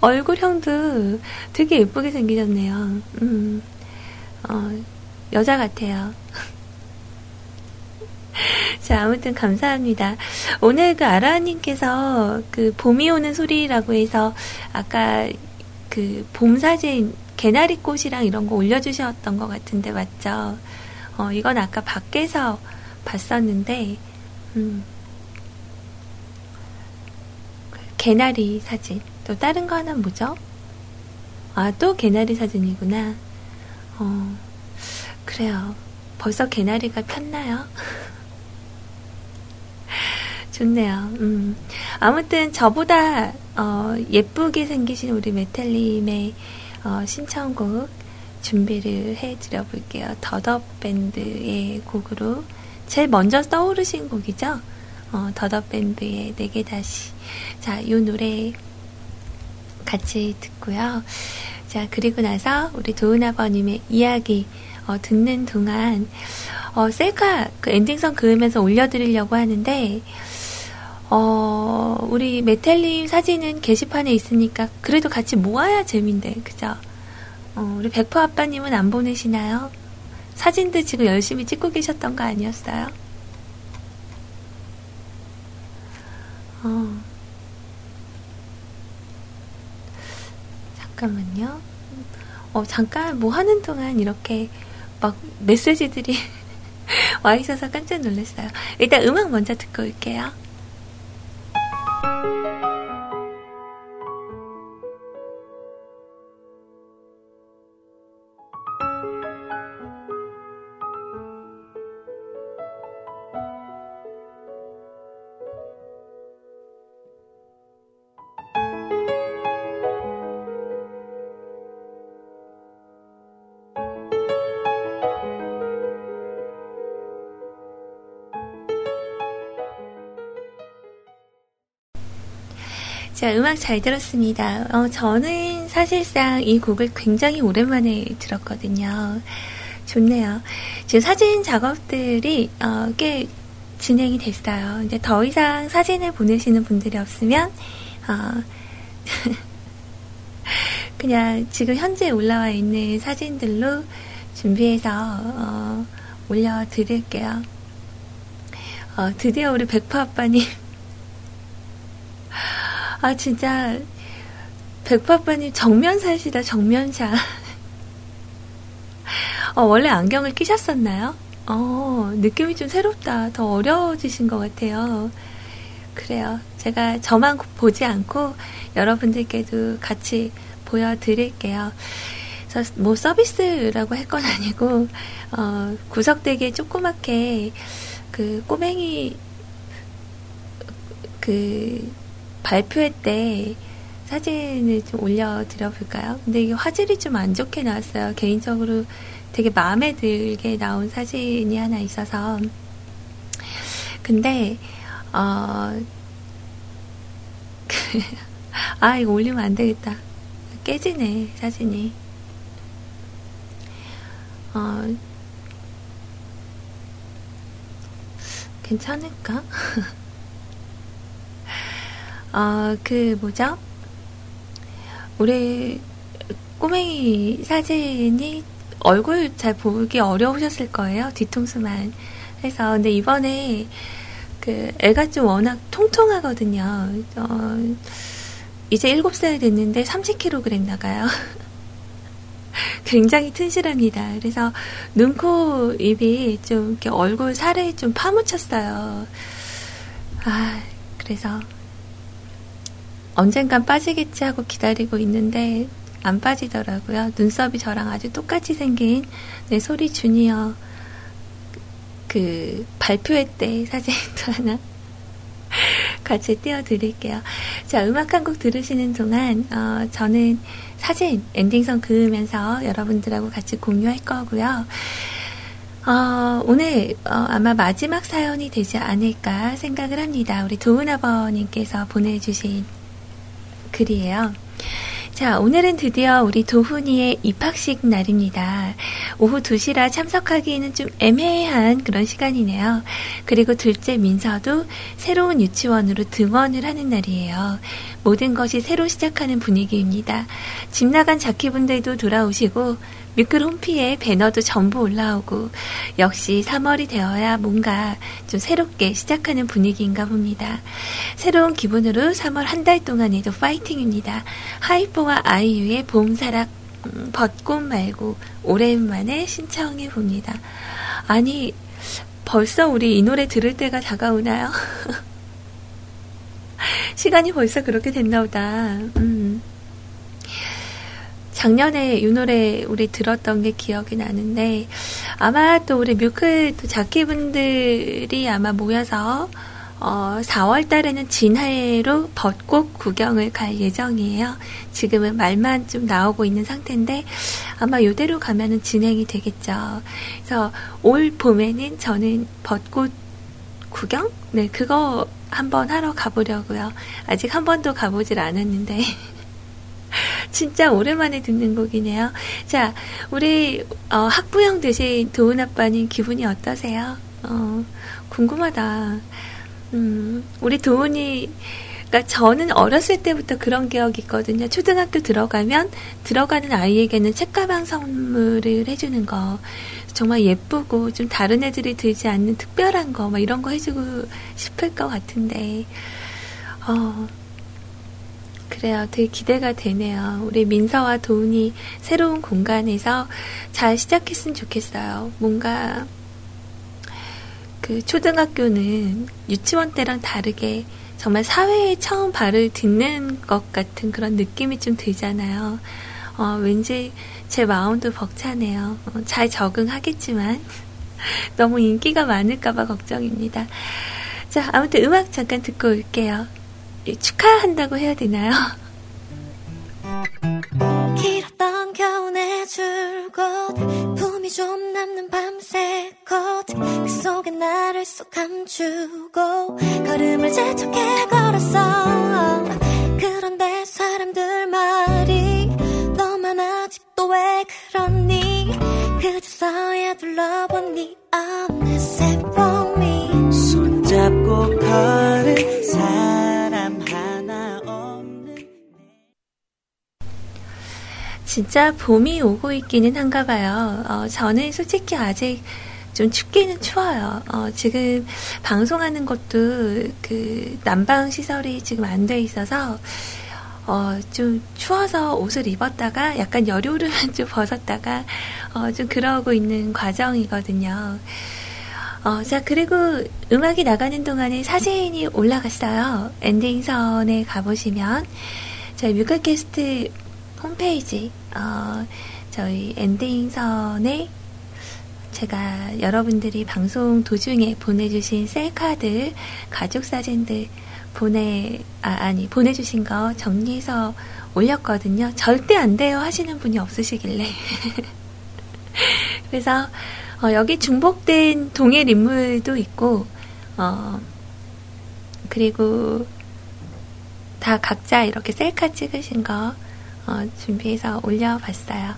얼굴형도 되게 예쁘게 생기셨네요. 여자 같아요. 자, 아무튼 감사합니다. 오늘 그 아라님께서 그 봄이 오는 소리라고 해서 아까 그 봄 사진 개나리꽃이랑 이런 거 올려주셨던 것 같은데 맞죠? 이건 아까 밖에서 봤었는데 개나리 사진. 또 다른 거 하나 뭐죠? 아, 또 개나리 사진이구나. 그래요. 벌써 개나리가 폈나요? 좋네요. 아무튼 저보다 예쁘게 생기신 우리 메텔님의 신청곡 준비를 해드려 볼게요. 더더밴드의 곡으로 제일 먼저 떠오르신 곡이죠? 더더밴드의 내게 다시. 자, 요 노래 같이 듣고요. 자, 그리고 나서 우리 도은 아버님의 이야기 듣는 동안 셀카 그 엔딩선 그으면서 올려드리려고 하는데 우리 메텔님 사진은 게시판에 있으니까 그래도 같이 모아야 재미인데 그죠? 우리 백퍼 아빠님은 안 보내시나요? 사진도 지금 열심히 찍고 계셨던 거 아니었어요? 잠깐만요. 잠깐 뭐 하는 동안 이렇게 막 메시지들이 와 있어서 깜짝 놀랐어요. 일단 음악 먼저 듣고 올게요. 자, 음악 잘 들었습니다. 저는 사실상 이 곡을 굉장히 오랜만에 들었거든요. 좋네요. 지금 사진 작업들이 꽤 진행이 됐어요. 이제 더 이상 사진을 보내시는 분들이 없으면 그냥 지금 현재 올라와 있는 사진들로 준비해서 올려드릴게요. 드디어 우리 백파 아빠님 아, 진짜, 백파빠님 정면샷이다, 정면샷. 원래 안경을 끼셨었나요? 느낌이 좀 새롭다. 더 어려워지신 것 같아요. 그래요. 제가 저만 보지 않고 여러분들께도 같이 보여드릴게요. 그래서 뭐 서비스라고 할 건 아니고, 구석대기에 조그맣게 그 꼬맹이, 발표회 때 사진을 좀 올려드려볼까요? 근데 이게 화질이 좀 안 좋게 나왔어요. 개인적으로 되게 마음에 들게 나온 사진이 하나 있어서. 근데, 아, 이거 올리면 안 되겠다. 깨지네, 사진이. 아, 괜찮을까? 아, 그 뭐죠? 우리 꼬맹이 사진이 얼굴 잘 보기 어려우셨을 거예요. 뒤통수만 해서. 근데 이번에 그 애가 좀 워낙 통통하거든요. 이제 7살 됐는데 30kg 나가요. 굉장히 튼실합니다. 그래서 눈, 코, 입이 좀 이렇게 얼굴 살에 좀 파묻혔어요. 아, 그래서 언젠간 빠지겠지 하고 기다리고 있는데 안 빠지더라고요. 눈썹이 저랑 아주 똑같이 생긴 내 소리 주니어 그 발표회 때 사진도 하나 같이 띄워드릴게요. 자, 음악 한 곡 들으시는 동안 저는 사진 엔딩선 그으면서 여러분들하고 같이 공유할 거고요. 오늘 아마 마지막 사연이 되지 않을까 생각을 합니다. 우리 도은 아버님께서 보내주신 글이에요. 자, 오늘은 드디어 우리 도훈이의 입학식 날입니다. 오후 2시라 참석하기에는 좀 애매한 그런 시간이네요. 그리고 둘째 민서도 새로운 유치원으로 등원을 하는 날이에요. 모든 것이 새로 시작하는 분위기입니다. 집 나간 자키분들도 돌아오시고 뮤클 홈피에 배너도 전부 올라오고, 역시 3월이 되어야 뭔가 좀 새롭게 시작하는 분위기인가 봅니다. 새로운 기분으로 3월 한 달 동안에도 파이팅입니다. 하이포와 아이유의 봄사락 벚꽃 말고 오랜만에 신청해 봅니다. 아니, 벌써 우리 이 노래 들을 때가 다가오나요? 시간이 벌써 그렇게 됐나 보다. 작년에 이 노래 우리 들었던 게 기억이 나는데, 아마 또 우리 뮤클 또 자키분들이 아마 모여서 4월 달에는 진해로 벚꽃 구경을 갈 예정이에요. 지금은 말만 좀 나오고 있는 상태인데 아마 이대로 가면은 진행이 되겠죠. 그래서 올 봄에는 저는 벚꽃 구경? 네, 그거 한번 하러 가보려고요. 아직 한 번도 가보질 않았는데 진짜 오랜만에 듣는 곡이네요. 자, 우리 학부형 되신 도훈 아빠님 기분이 어떠세요? 궁금하다. 우리 도훈이, 그러니까 저는 어렸을 때부터 그런 기억이 있거든요. 초등학교 들어가면 들어가는 아이에게는 책가방 선물을 해주는 거, 정말 예쁘고 좀 다른 애들이 들지 않는 특별한 거, 막 이런 거 해주고 싶을 것 같은데, 그래요. 되게 기대가 되네요. 우리 민서와 도훈이 새로운 공간에서 잘 시작했으면 좋겠어요. 뭔가 그 초등학교는 유치원 때랑 다르게 정말 사회에 처음 발을 딛는 것 같은 그런 느낌이 좀 들잖아요. 왠지 제 마음도 벅차네요. 잘 적응하겠지만 너무 인기가 많을까 봐 걱정입니다. 자, 아무튼 음악 잠깐 듣고 올게요. 축하한다고 해야 되나요? 길었던 겨우내 줄곧 품이 좀 남는 밤새 그 속에 나를 쏙 감추고 걸음을 재촉해 걸었어. 그런데 사람들 말이 너만 아직도 왜 그러니 그제서야 둘러보니 어느새 봄이 손잡고 걸은 사람 진짜 봄이 오고 있기는 한가 봐요. 저는 솔직히 아직 좀 춥기는 추워요. 지금 방송하는 것도 그 난방 시설이 지금 안 돼 있어서 좀 추워서 옷을 입었다가 약간 열이 오르면 좀 벗었다가 좀 그러고 있는 과정이거든요. 자, 그리고 음악이 나가는 동안에 사진이 올라갔어요. 엔딩선에 가보시면 저희 뮤클캐스트 홈페이지, 저희 엔딩선에 제가 여러분들이 방송 도중에 보내주신 셀카들, 가족사진들 보내주신 거 정리해서 올렸거든요. 절대 안 돼요 하시는 분이 없으시길래. 그래서, 여기 중복된 동일 인물도 있고, 그리고 다 각자 이렇게 셀카 찍으신 거 준비해서 올려봤어요.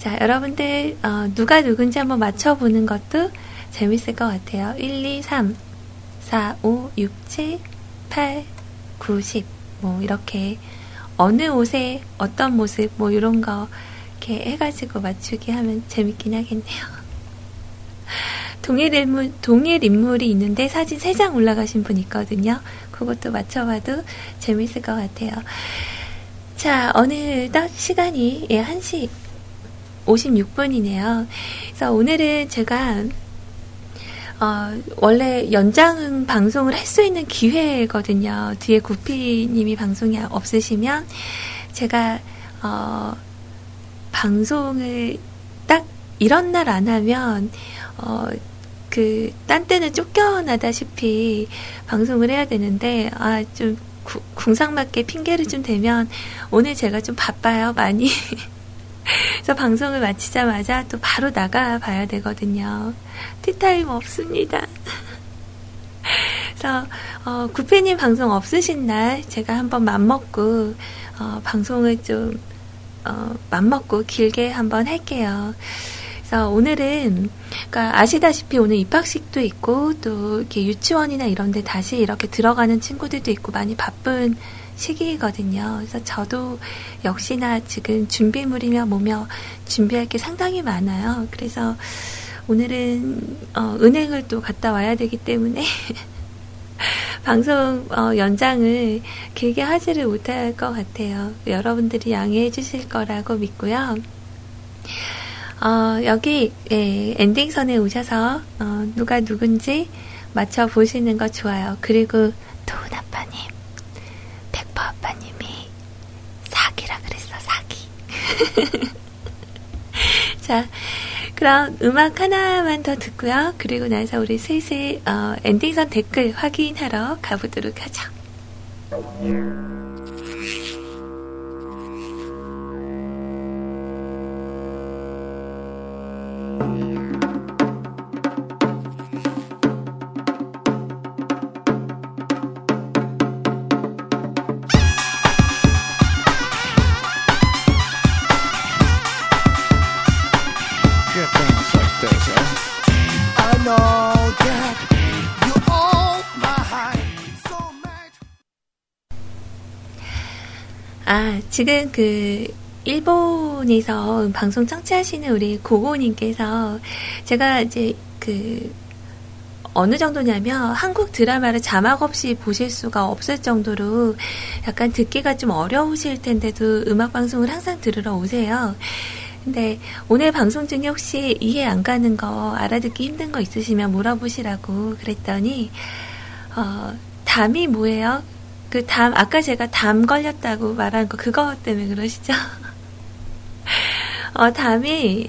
자, 여러분들 누가 누군지 한번 맞춰보는 것도 재밌을 것 같아요. 1, 2, 3, 4, 5, 6, 7, 8, 9, 10 뭐 이렇게 어느 옷에 어떤 모습 뭐 이런 거 이렇게 해가지고 맞추기 하면 재밌긴 하겠네요. 동일 인물이 있는데 사진 3장 올라가신 분 있거든요. 그것도 맞춰봐도 재밌을 것 같아요. 자, 어느덧 시간이 1시 56분이네요. 그래서 오늘은 제가 원래 연장 방송을 할 수 있는 기회거든요. 뒤에 구피님이 방송이 없으시면 제가 방송을 딱 이런 날 안 하면 딴 때는 쫓겨나다시피 방송을 해야 되는데, 좀 궁상맞게 핑계를 좀 대면 오늘 제가 좀 바빠요, 많이. 그래서 방송을 마치자마자 또 바로 나가봐야 되거든요. 티타임 없습니다. 그래서 구페님 방송 없으신 날 제가 한번 맘먹고 방송을 좀 맘먹고 길게 한번 할게요. 그래서 오늘은, 그러니까 아시다시피 오늘 입학식도 있고 또 이렇게 유치원이나 이런데 다시 이렇게 들어가는 친구들도 있고 많이 바쁜 시기거든요. 그래서 저도 역시나 지금 준비물이며 뭐며 준비할 게 상당히 많아요. 그래서 오늘은 은행을 또 갔다 와야 되기 때문에 방송 연장을 길게 하지를 못할 것 같아요. 여러분들이 양해해 주실 거라고 믿고요. 여기, 예, 엔딩선에 오셔서, 누가 누군지 맞춰보시는 거 좋아요. 그리고, 도훈 아빠님, 백퍼 아빠님이 사기라 그랬어, 사기. 자, 그럼 음악 하나만 더 듣고요. 그리고 나서 우리 슬슬, 엔딩선 댓글 확인하러 가보도록 하죠. 지금 일본에서 방송 청취하시는 우리 고고님께서, 제가 이제 어느 정도냐면 한국 드라마를 자막 없이 보실 수가 없을 정도로 약간 듣기가 좀 어려우실 텐데도 음악 방송을 항상 들으러 오세요. 근데 오늘 방송 중에 혹시 이해 안 가는 거, 알아듣기 힘든 거 있으시면 물어보시라고 그랬더니, 담이 뭐예요? 아까 제가 담 걸렸다고 말한 거, 그거 때문에 그러시죠? 담이,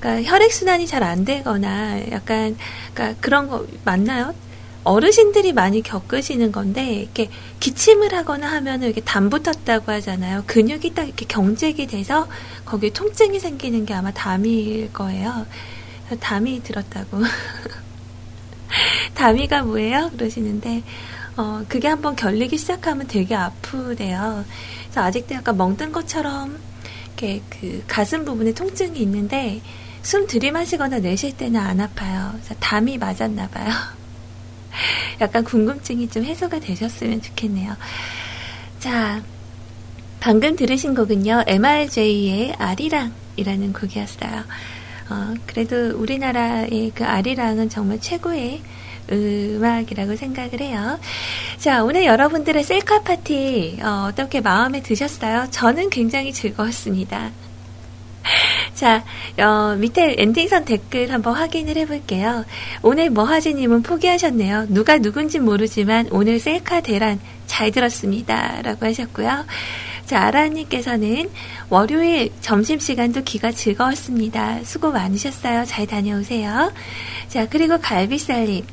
그러니까 혈액순환이 잘 안 되거나, 약간, 그러니까 그런 거, 맞나요? 어르신들이 많이 겪으시는 건데, 이렇게 기침을 하거나 하면은 이렇게 담 붙었다고 하잖아요. 근육이 딱 이렇게 경직이 돼서 거기에 통증이 생기는 게 아마 담일 거예요. 담이 들었다고. 담이가 뭐예요? 그러시는데, 그게 한번 결리기 시작하면 되게 아프대요. 그래서 아직도 약간 멍든 것처럼 이렇게 가슴 부분에 통증이 있는데 숨 들이마시거나 내쉴 때는 안 아파요. 그래서 담이 맞았나 봐요. 약간 궁금증이 좀 해소가 되셨으면 좋겠네요. 자, 방금 들으신 곡은요, MRJ의 아리랑이라는 곡이었어요. 그래도 우리나라의 그 아리랑은 정말 최고의 음악이라고 생각을 해요. 자, 오늘 여러분들의 셀카 파티 어떻게 마음에 드셨어요? 저는 굉장히 즐거웠습니다. 자, 밑에 엔딩선 댓글 한번 확인을 해볼게요. 오늘 머하지님은 포기하셨네요. 누가 누군지 모르지만 오늘 셀카 대란 잘 들었습니다 라고 하셨고요. 자, 아라님께서는 월요일 점심시간도 귀가 즐거웠습니다. 수고 많으셨어요. 잘 다녀오세요. 자, 그리고 갈비살님,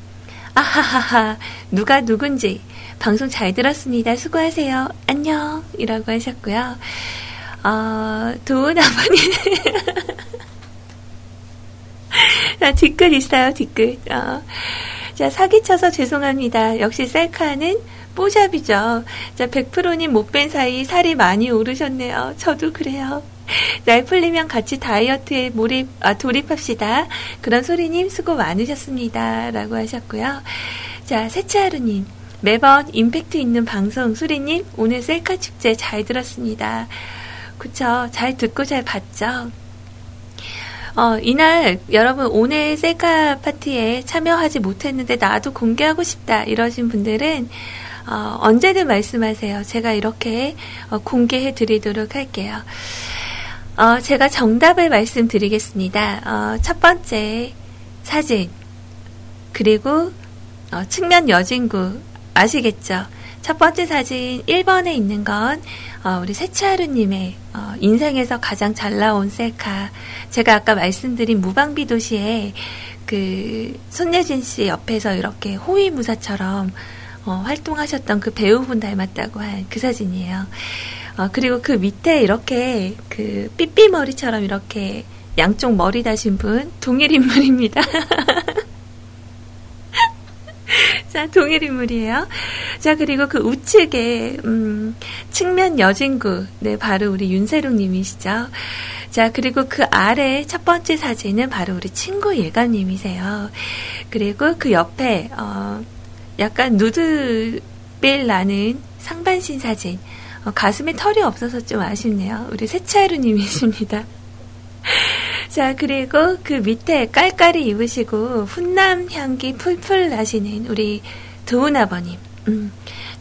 아하하하, 누가 누군지 방송 잘 들었습니다. 수고하세요. 안녕 이라고 하셨고요. 도훈 아버님. 자, 뒷글 있어요, 뒷글. 자, 사기쳐서 죄송합니다. 역시 셀카는 뽀샵이죠. 자, 100%님 못 뺀 사이 살이 많이 오르셨네요. 저도 그래요. 날 풀리면 같이 다이어트에 돌입합시다. 그런 소리님 수고 많으셨습니다. 라고 하셨고요. 자, 세차루님. 매번 임팩트 있는 방송 소리님 오늘 셀카 축제 잘 들었습니다. 그쵸? 잘 듣고 잘 봤죠? 이날 여러분 오늘 셀카 파티에 참여하지 못했는데 나도 공개하고 싶다 이러신 분들은 언제든 말씀하세요. 제가 이렇게 공개해 드리도록 할게요. 제가 정답을 말씀드리겠습니다. 첫 번째 사진 그리고 측면 여진구 아시겠죠? 첫 번째 사진 1번에 있는 건 우리 세차루님의 인생에서 가장 잘 나온 셀카. 제가 아까 말씀드린 무방비 도시에 그 손예진 씨 옆에서 이렇게 호위무사처럼 활동하셨던 그 배우분 닮았다고 한 그 사진이에요. 그리고 그 밑에 이렇게 그 삐삐머리처럼 이렇게 양쪽 머리 다신 분 동일 인물입니다. 자, 동일 인물이에요. 자, 그리고 그 우측에, 측면 여진구. 네, 바로 우리 윤세롱 님이시죠. 자, 그리고 그 아래 첫 번째 사진은 바로 우리 친구 예가 님이세요. 그리고 그 옆에, 약간 누드빌 나는 상반신 사진. 가슴에 털이 없어서 좀 아쉽네요. 우리 세차루 님이십니다. 자, 그리고 그 밑에 깔깔이 입으시고 훈남 향기 풀풀 나시는 우리 도훈 아버님.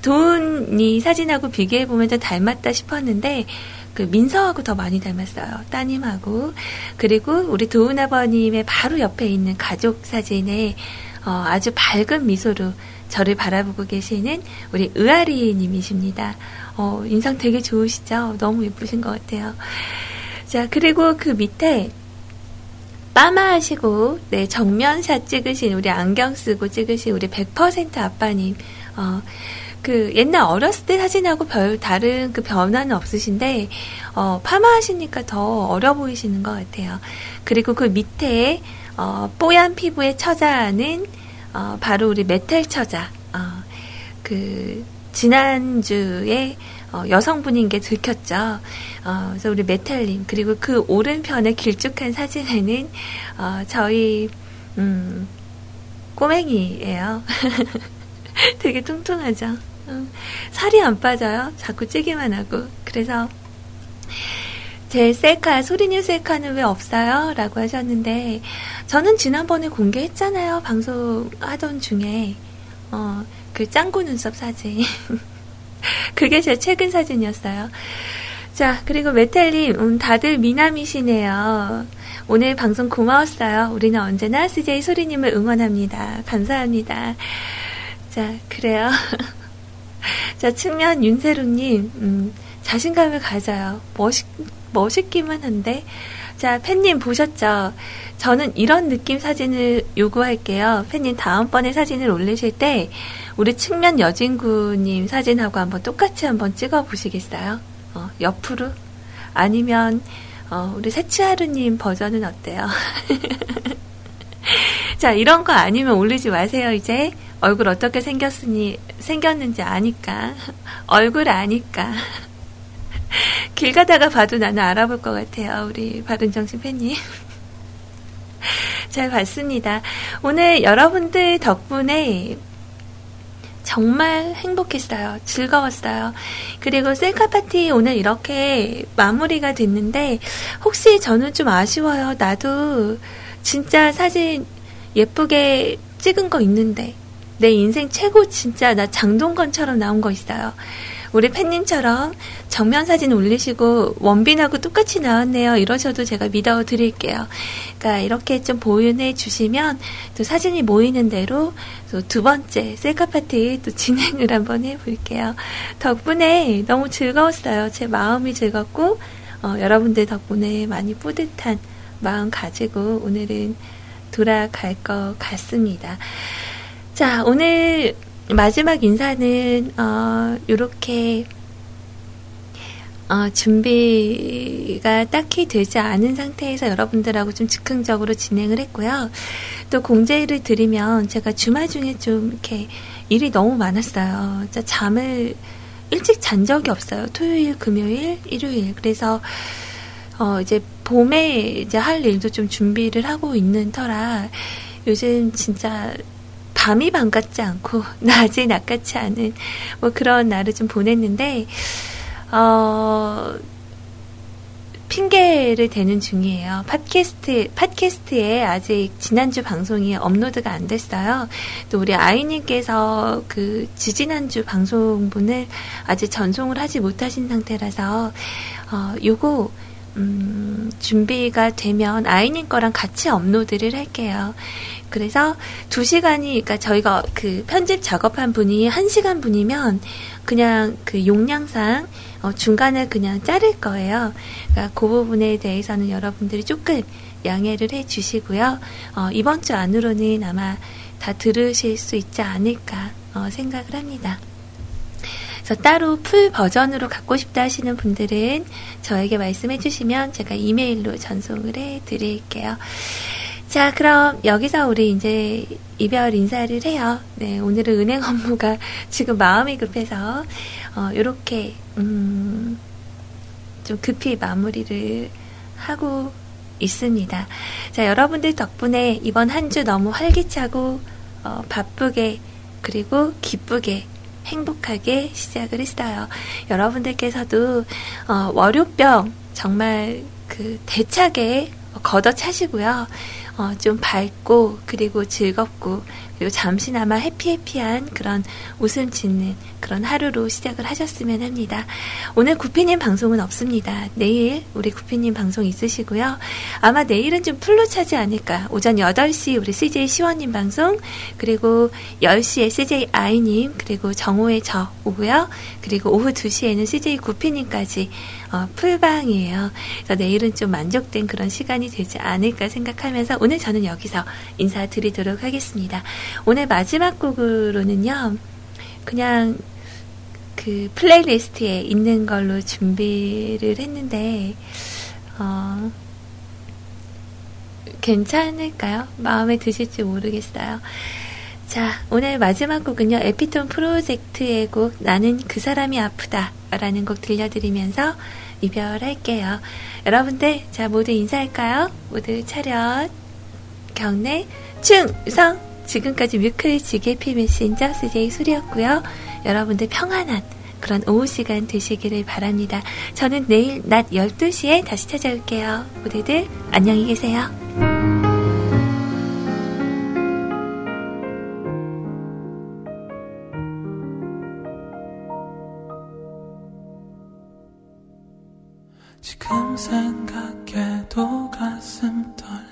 도훈이 사진하고 비교해보면 좀 닮았다 싶었는데 그 민서하고 더 많이 닮았어요. 따님하고. 그리고 우리 도훈 아버님의 바로 옆에 있는 가족 사진에 아주 밝은 미소로 저를 바라보고 계시는 우리 의아리 님이십니다. 인상 되게 좋으시죠? 너무 예쁘신 것 같아요. 자, 그리고 그 밑에 빠마하시고 네, 정면샷 찍으신 우리 안경 쓰고 찍으신 우리 100% 아빠님. 그 옛날 어렸을 때 사진하고 별 다른 그 변화는 없으신데 파마하시니까 더 어려 보이시는 것 같아요. 그리고 그 밑에 뽀얀 피부의 처자는 바로 우리 메텔 처자. 그 지난주에 여성분인 게 들켰죠. 그래서 우리 메텔님 그리고 그 오른편의 길쭉한 사진에는 저희 꼬맹이예요. 되게 뚱뚱하죠. 살이 안 빠져요. 자꾸 찌기만 하고. 그래서 제 셀카 소리뉴 셀카는 왜 없어요? 라고 하셨는데 저는 지난번에 공개했잖아요. 방송하던 중에 그 짱구 눈썹 사진. 그게 제 최근 사진이었어요. 자, 그리고 메텔님, 다들 미남이시네요. 오늘 방송 고마웠어요. 우리는 언제나 CJ 소리님을 응원합니다. 감사합니다. 자, 그래요. 자, 측면 윤세롱님, 자신감을 가져요. 멋있기만 한데. 자, 팬님 보셨죠? 저는 이런 느낌 사진을 요구할게요. 팬님 다음번에 사진을 올리실 때 우리 측면 여진구님 사진하고 한번 똑같이 한번 찍어보시겠어요? 옆으로? 아니면 우리 세츠하루님 버전은 어때요? 자, 이런 거 아니면 올리지 마세요. 이제 얼굴 어떻게 생겼는지 아니까. 얼굴 아니까. 길 가다가 봐도 나는 알아볼 것 같아요. 우리 바른정신 팬님. 잘 봤습니다. 오늘 여러분들 덕분에 정말 행복했어요. 즐거웠어요. 그리고 셀카 파티 오늘 이렇게 마무리가 됐는데 혹시 저는 좀 아쉬워요. 나도 진짜 사진 예쁘게 찍은 거 있는데 내 인생 최고 진짜 나 장동건처럼 나온 거 있어요. 우리 팬님처럼 정면 사진 올리시고 원빈하고 똑같이 나왔네요. 이러셔도 제가 믿어드릴게요. 그러니까 이렇게 좀 보윤해 주시면 또 사진이 모이는 대로 또 두 번째 셀카 파티 또 진행을 한번 해볼게요. 덕분에 너무 즐거웠어요. 제 마음이 즐겁고 여러분들 덕분에 많이 뿌듯한 마음 가지고 오늘은 돌아갈 것 같습니다. 자, 오늘 마지막 인사는 요렇게 준비가 딱히 되지 않은 상태에서 여러분들하고 좀 즉흥적으로 진행을 했고요. 또 공제를 드리면 제가 주말 중에 좀 이렇게 일이 너무 많았어요. 진짜 잠을 일찍 잔 적이 없어요. 토요일, 금요일, 일요일. 그래서 이제 봄에 이제 할 일도 좀 준비를 하고 있는 터라 요즘 진짜 밤이 밤 같지 않고 낮이 낮 같지 않은 뭐 그런 날을 좀 보냈는데, 핑계를 대는 중이에요. 팟캐스트에 아직 지난주 방송이 업로드가 안 됐어요. 또 우리 아이님께서 그 지지난주 방송분을 아직 전송을 하지 못하신 상태라서, 요거, 준비가 되면 아이님 거랑 같이 업로드를 할게요. 그래서 2시간이, 그러니까 저희가 그 편집 작업한 분이 1시간 분이면 그냥 그 용량상 중간에 그냥 자를 거예요. 그러니까 그 부분에 대해서는 여러분들이 조금 양해를 해 주시고요. 이번 주 안으로는 아마 다 들으실 수 있지 않을까 생각을 합니다. 그래서 따로 풀 버전으로 갖고 싶다 하시는 분들은 저에게 말씀해 주시면 제가 이메일로 전송을 해 드릴게요. 자, 그럼 여기서 우리 이제 이별 인사를 해요. 네, 오늘은 은행 업무가 지금 마음이 급해서 요렇게 좀 급히 마무리를 하고 있습니다. 자, 여러분들 덕분에 이번 한 주 너무 활기차고 바쁘게 그리고 기쁘게 행복하게 시작을 했어요. 여러분들께서도 월요병 정말 그 대차게 걷어차시고요. 좀 밝고 그리고 즐겁고 그리고 잠시나마 해피해피한 그런 웃음 짓는 그런 하루로 시작을 하셨으면 합니다. 오늘 구피님 방송은 없습니다. 내일 우리 구피님 방송 있으시고요. 아마 내일은 좀 풀로 차지 않을까. 오전 8시 우리 CJ 시원님 방송, 그리고 10시에 CJ 아이님, 그리고 정오에 저 오고요. 그리고 오후 2시에는 CJ 구피님까지 풀방이에요. 그래서 내일은 좀 만족된 그런 시간이 되지 않을까 생각하면서 오늘 저는 여기서 인사드리도록 하겠습니다. 오늘 마지막 곡으로는요, 그냥 그 플레이리스트에 있는 걸로 준비를 했는데, 괜찮을까요? 마음에 드실지 모르겠어요. 자, 오늘 마지막 곡은요, 에피톤 프로젝트의 곡 나는 그 사람이 아프다 라는 곡 들려드리면서 이별할게요. 여러분들, 자, 모두 인사할까요? 모두 차렷, 경례, 충성! 지금까지 뮤클 지게피 메신저 CJ 소리였고요. 여러분들 평안한 그런 오후 시간 되시기를 바랍니다. 저는 내일 낮 12시에 다시 찾아올게요. 모두들 안녕히 계세요. 지금 생각해도 가슴 떨려.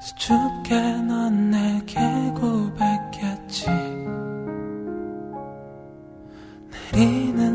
수줍게 넌 내게 고백했지. 내리는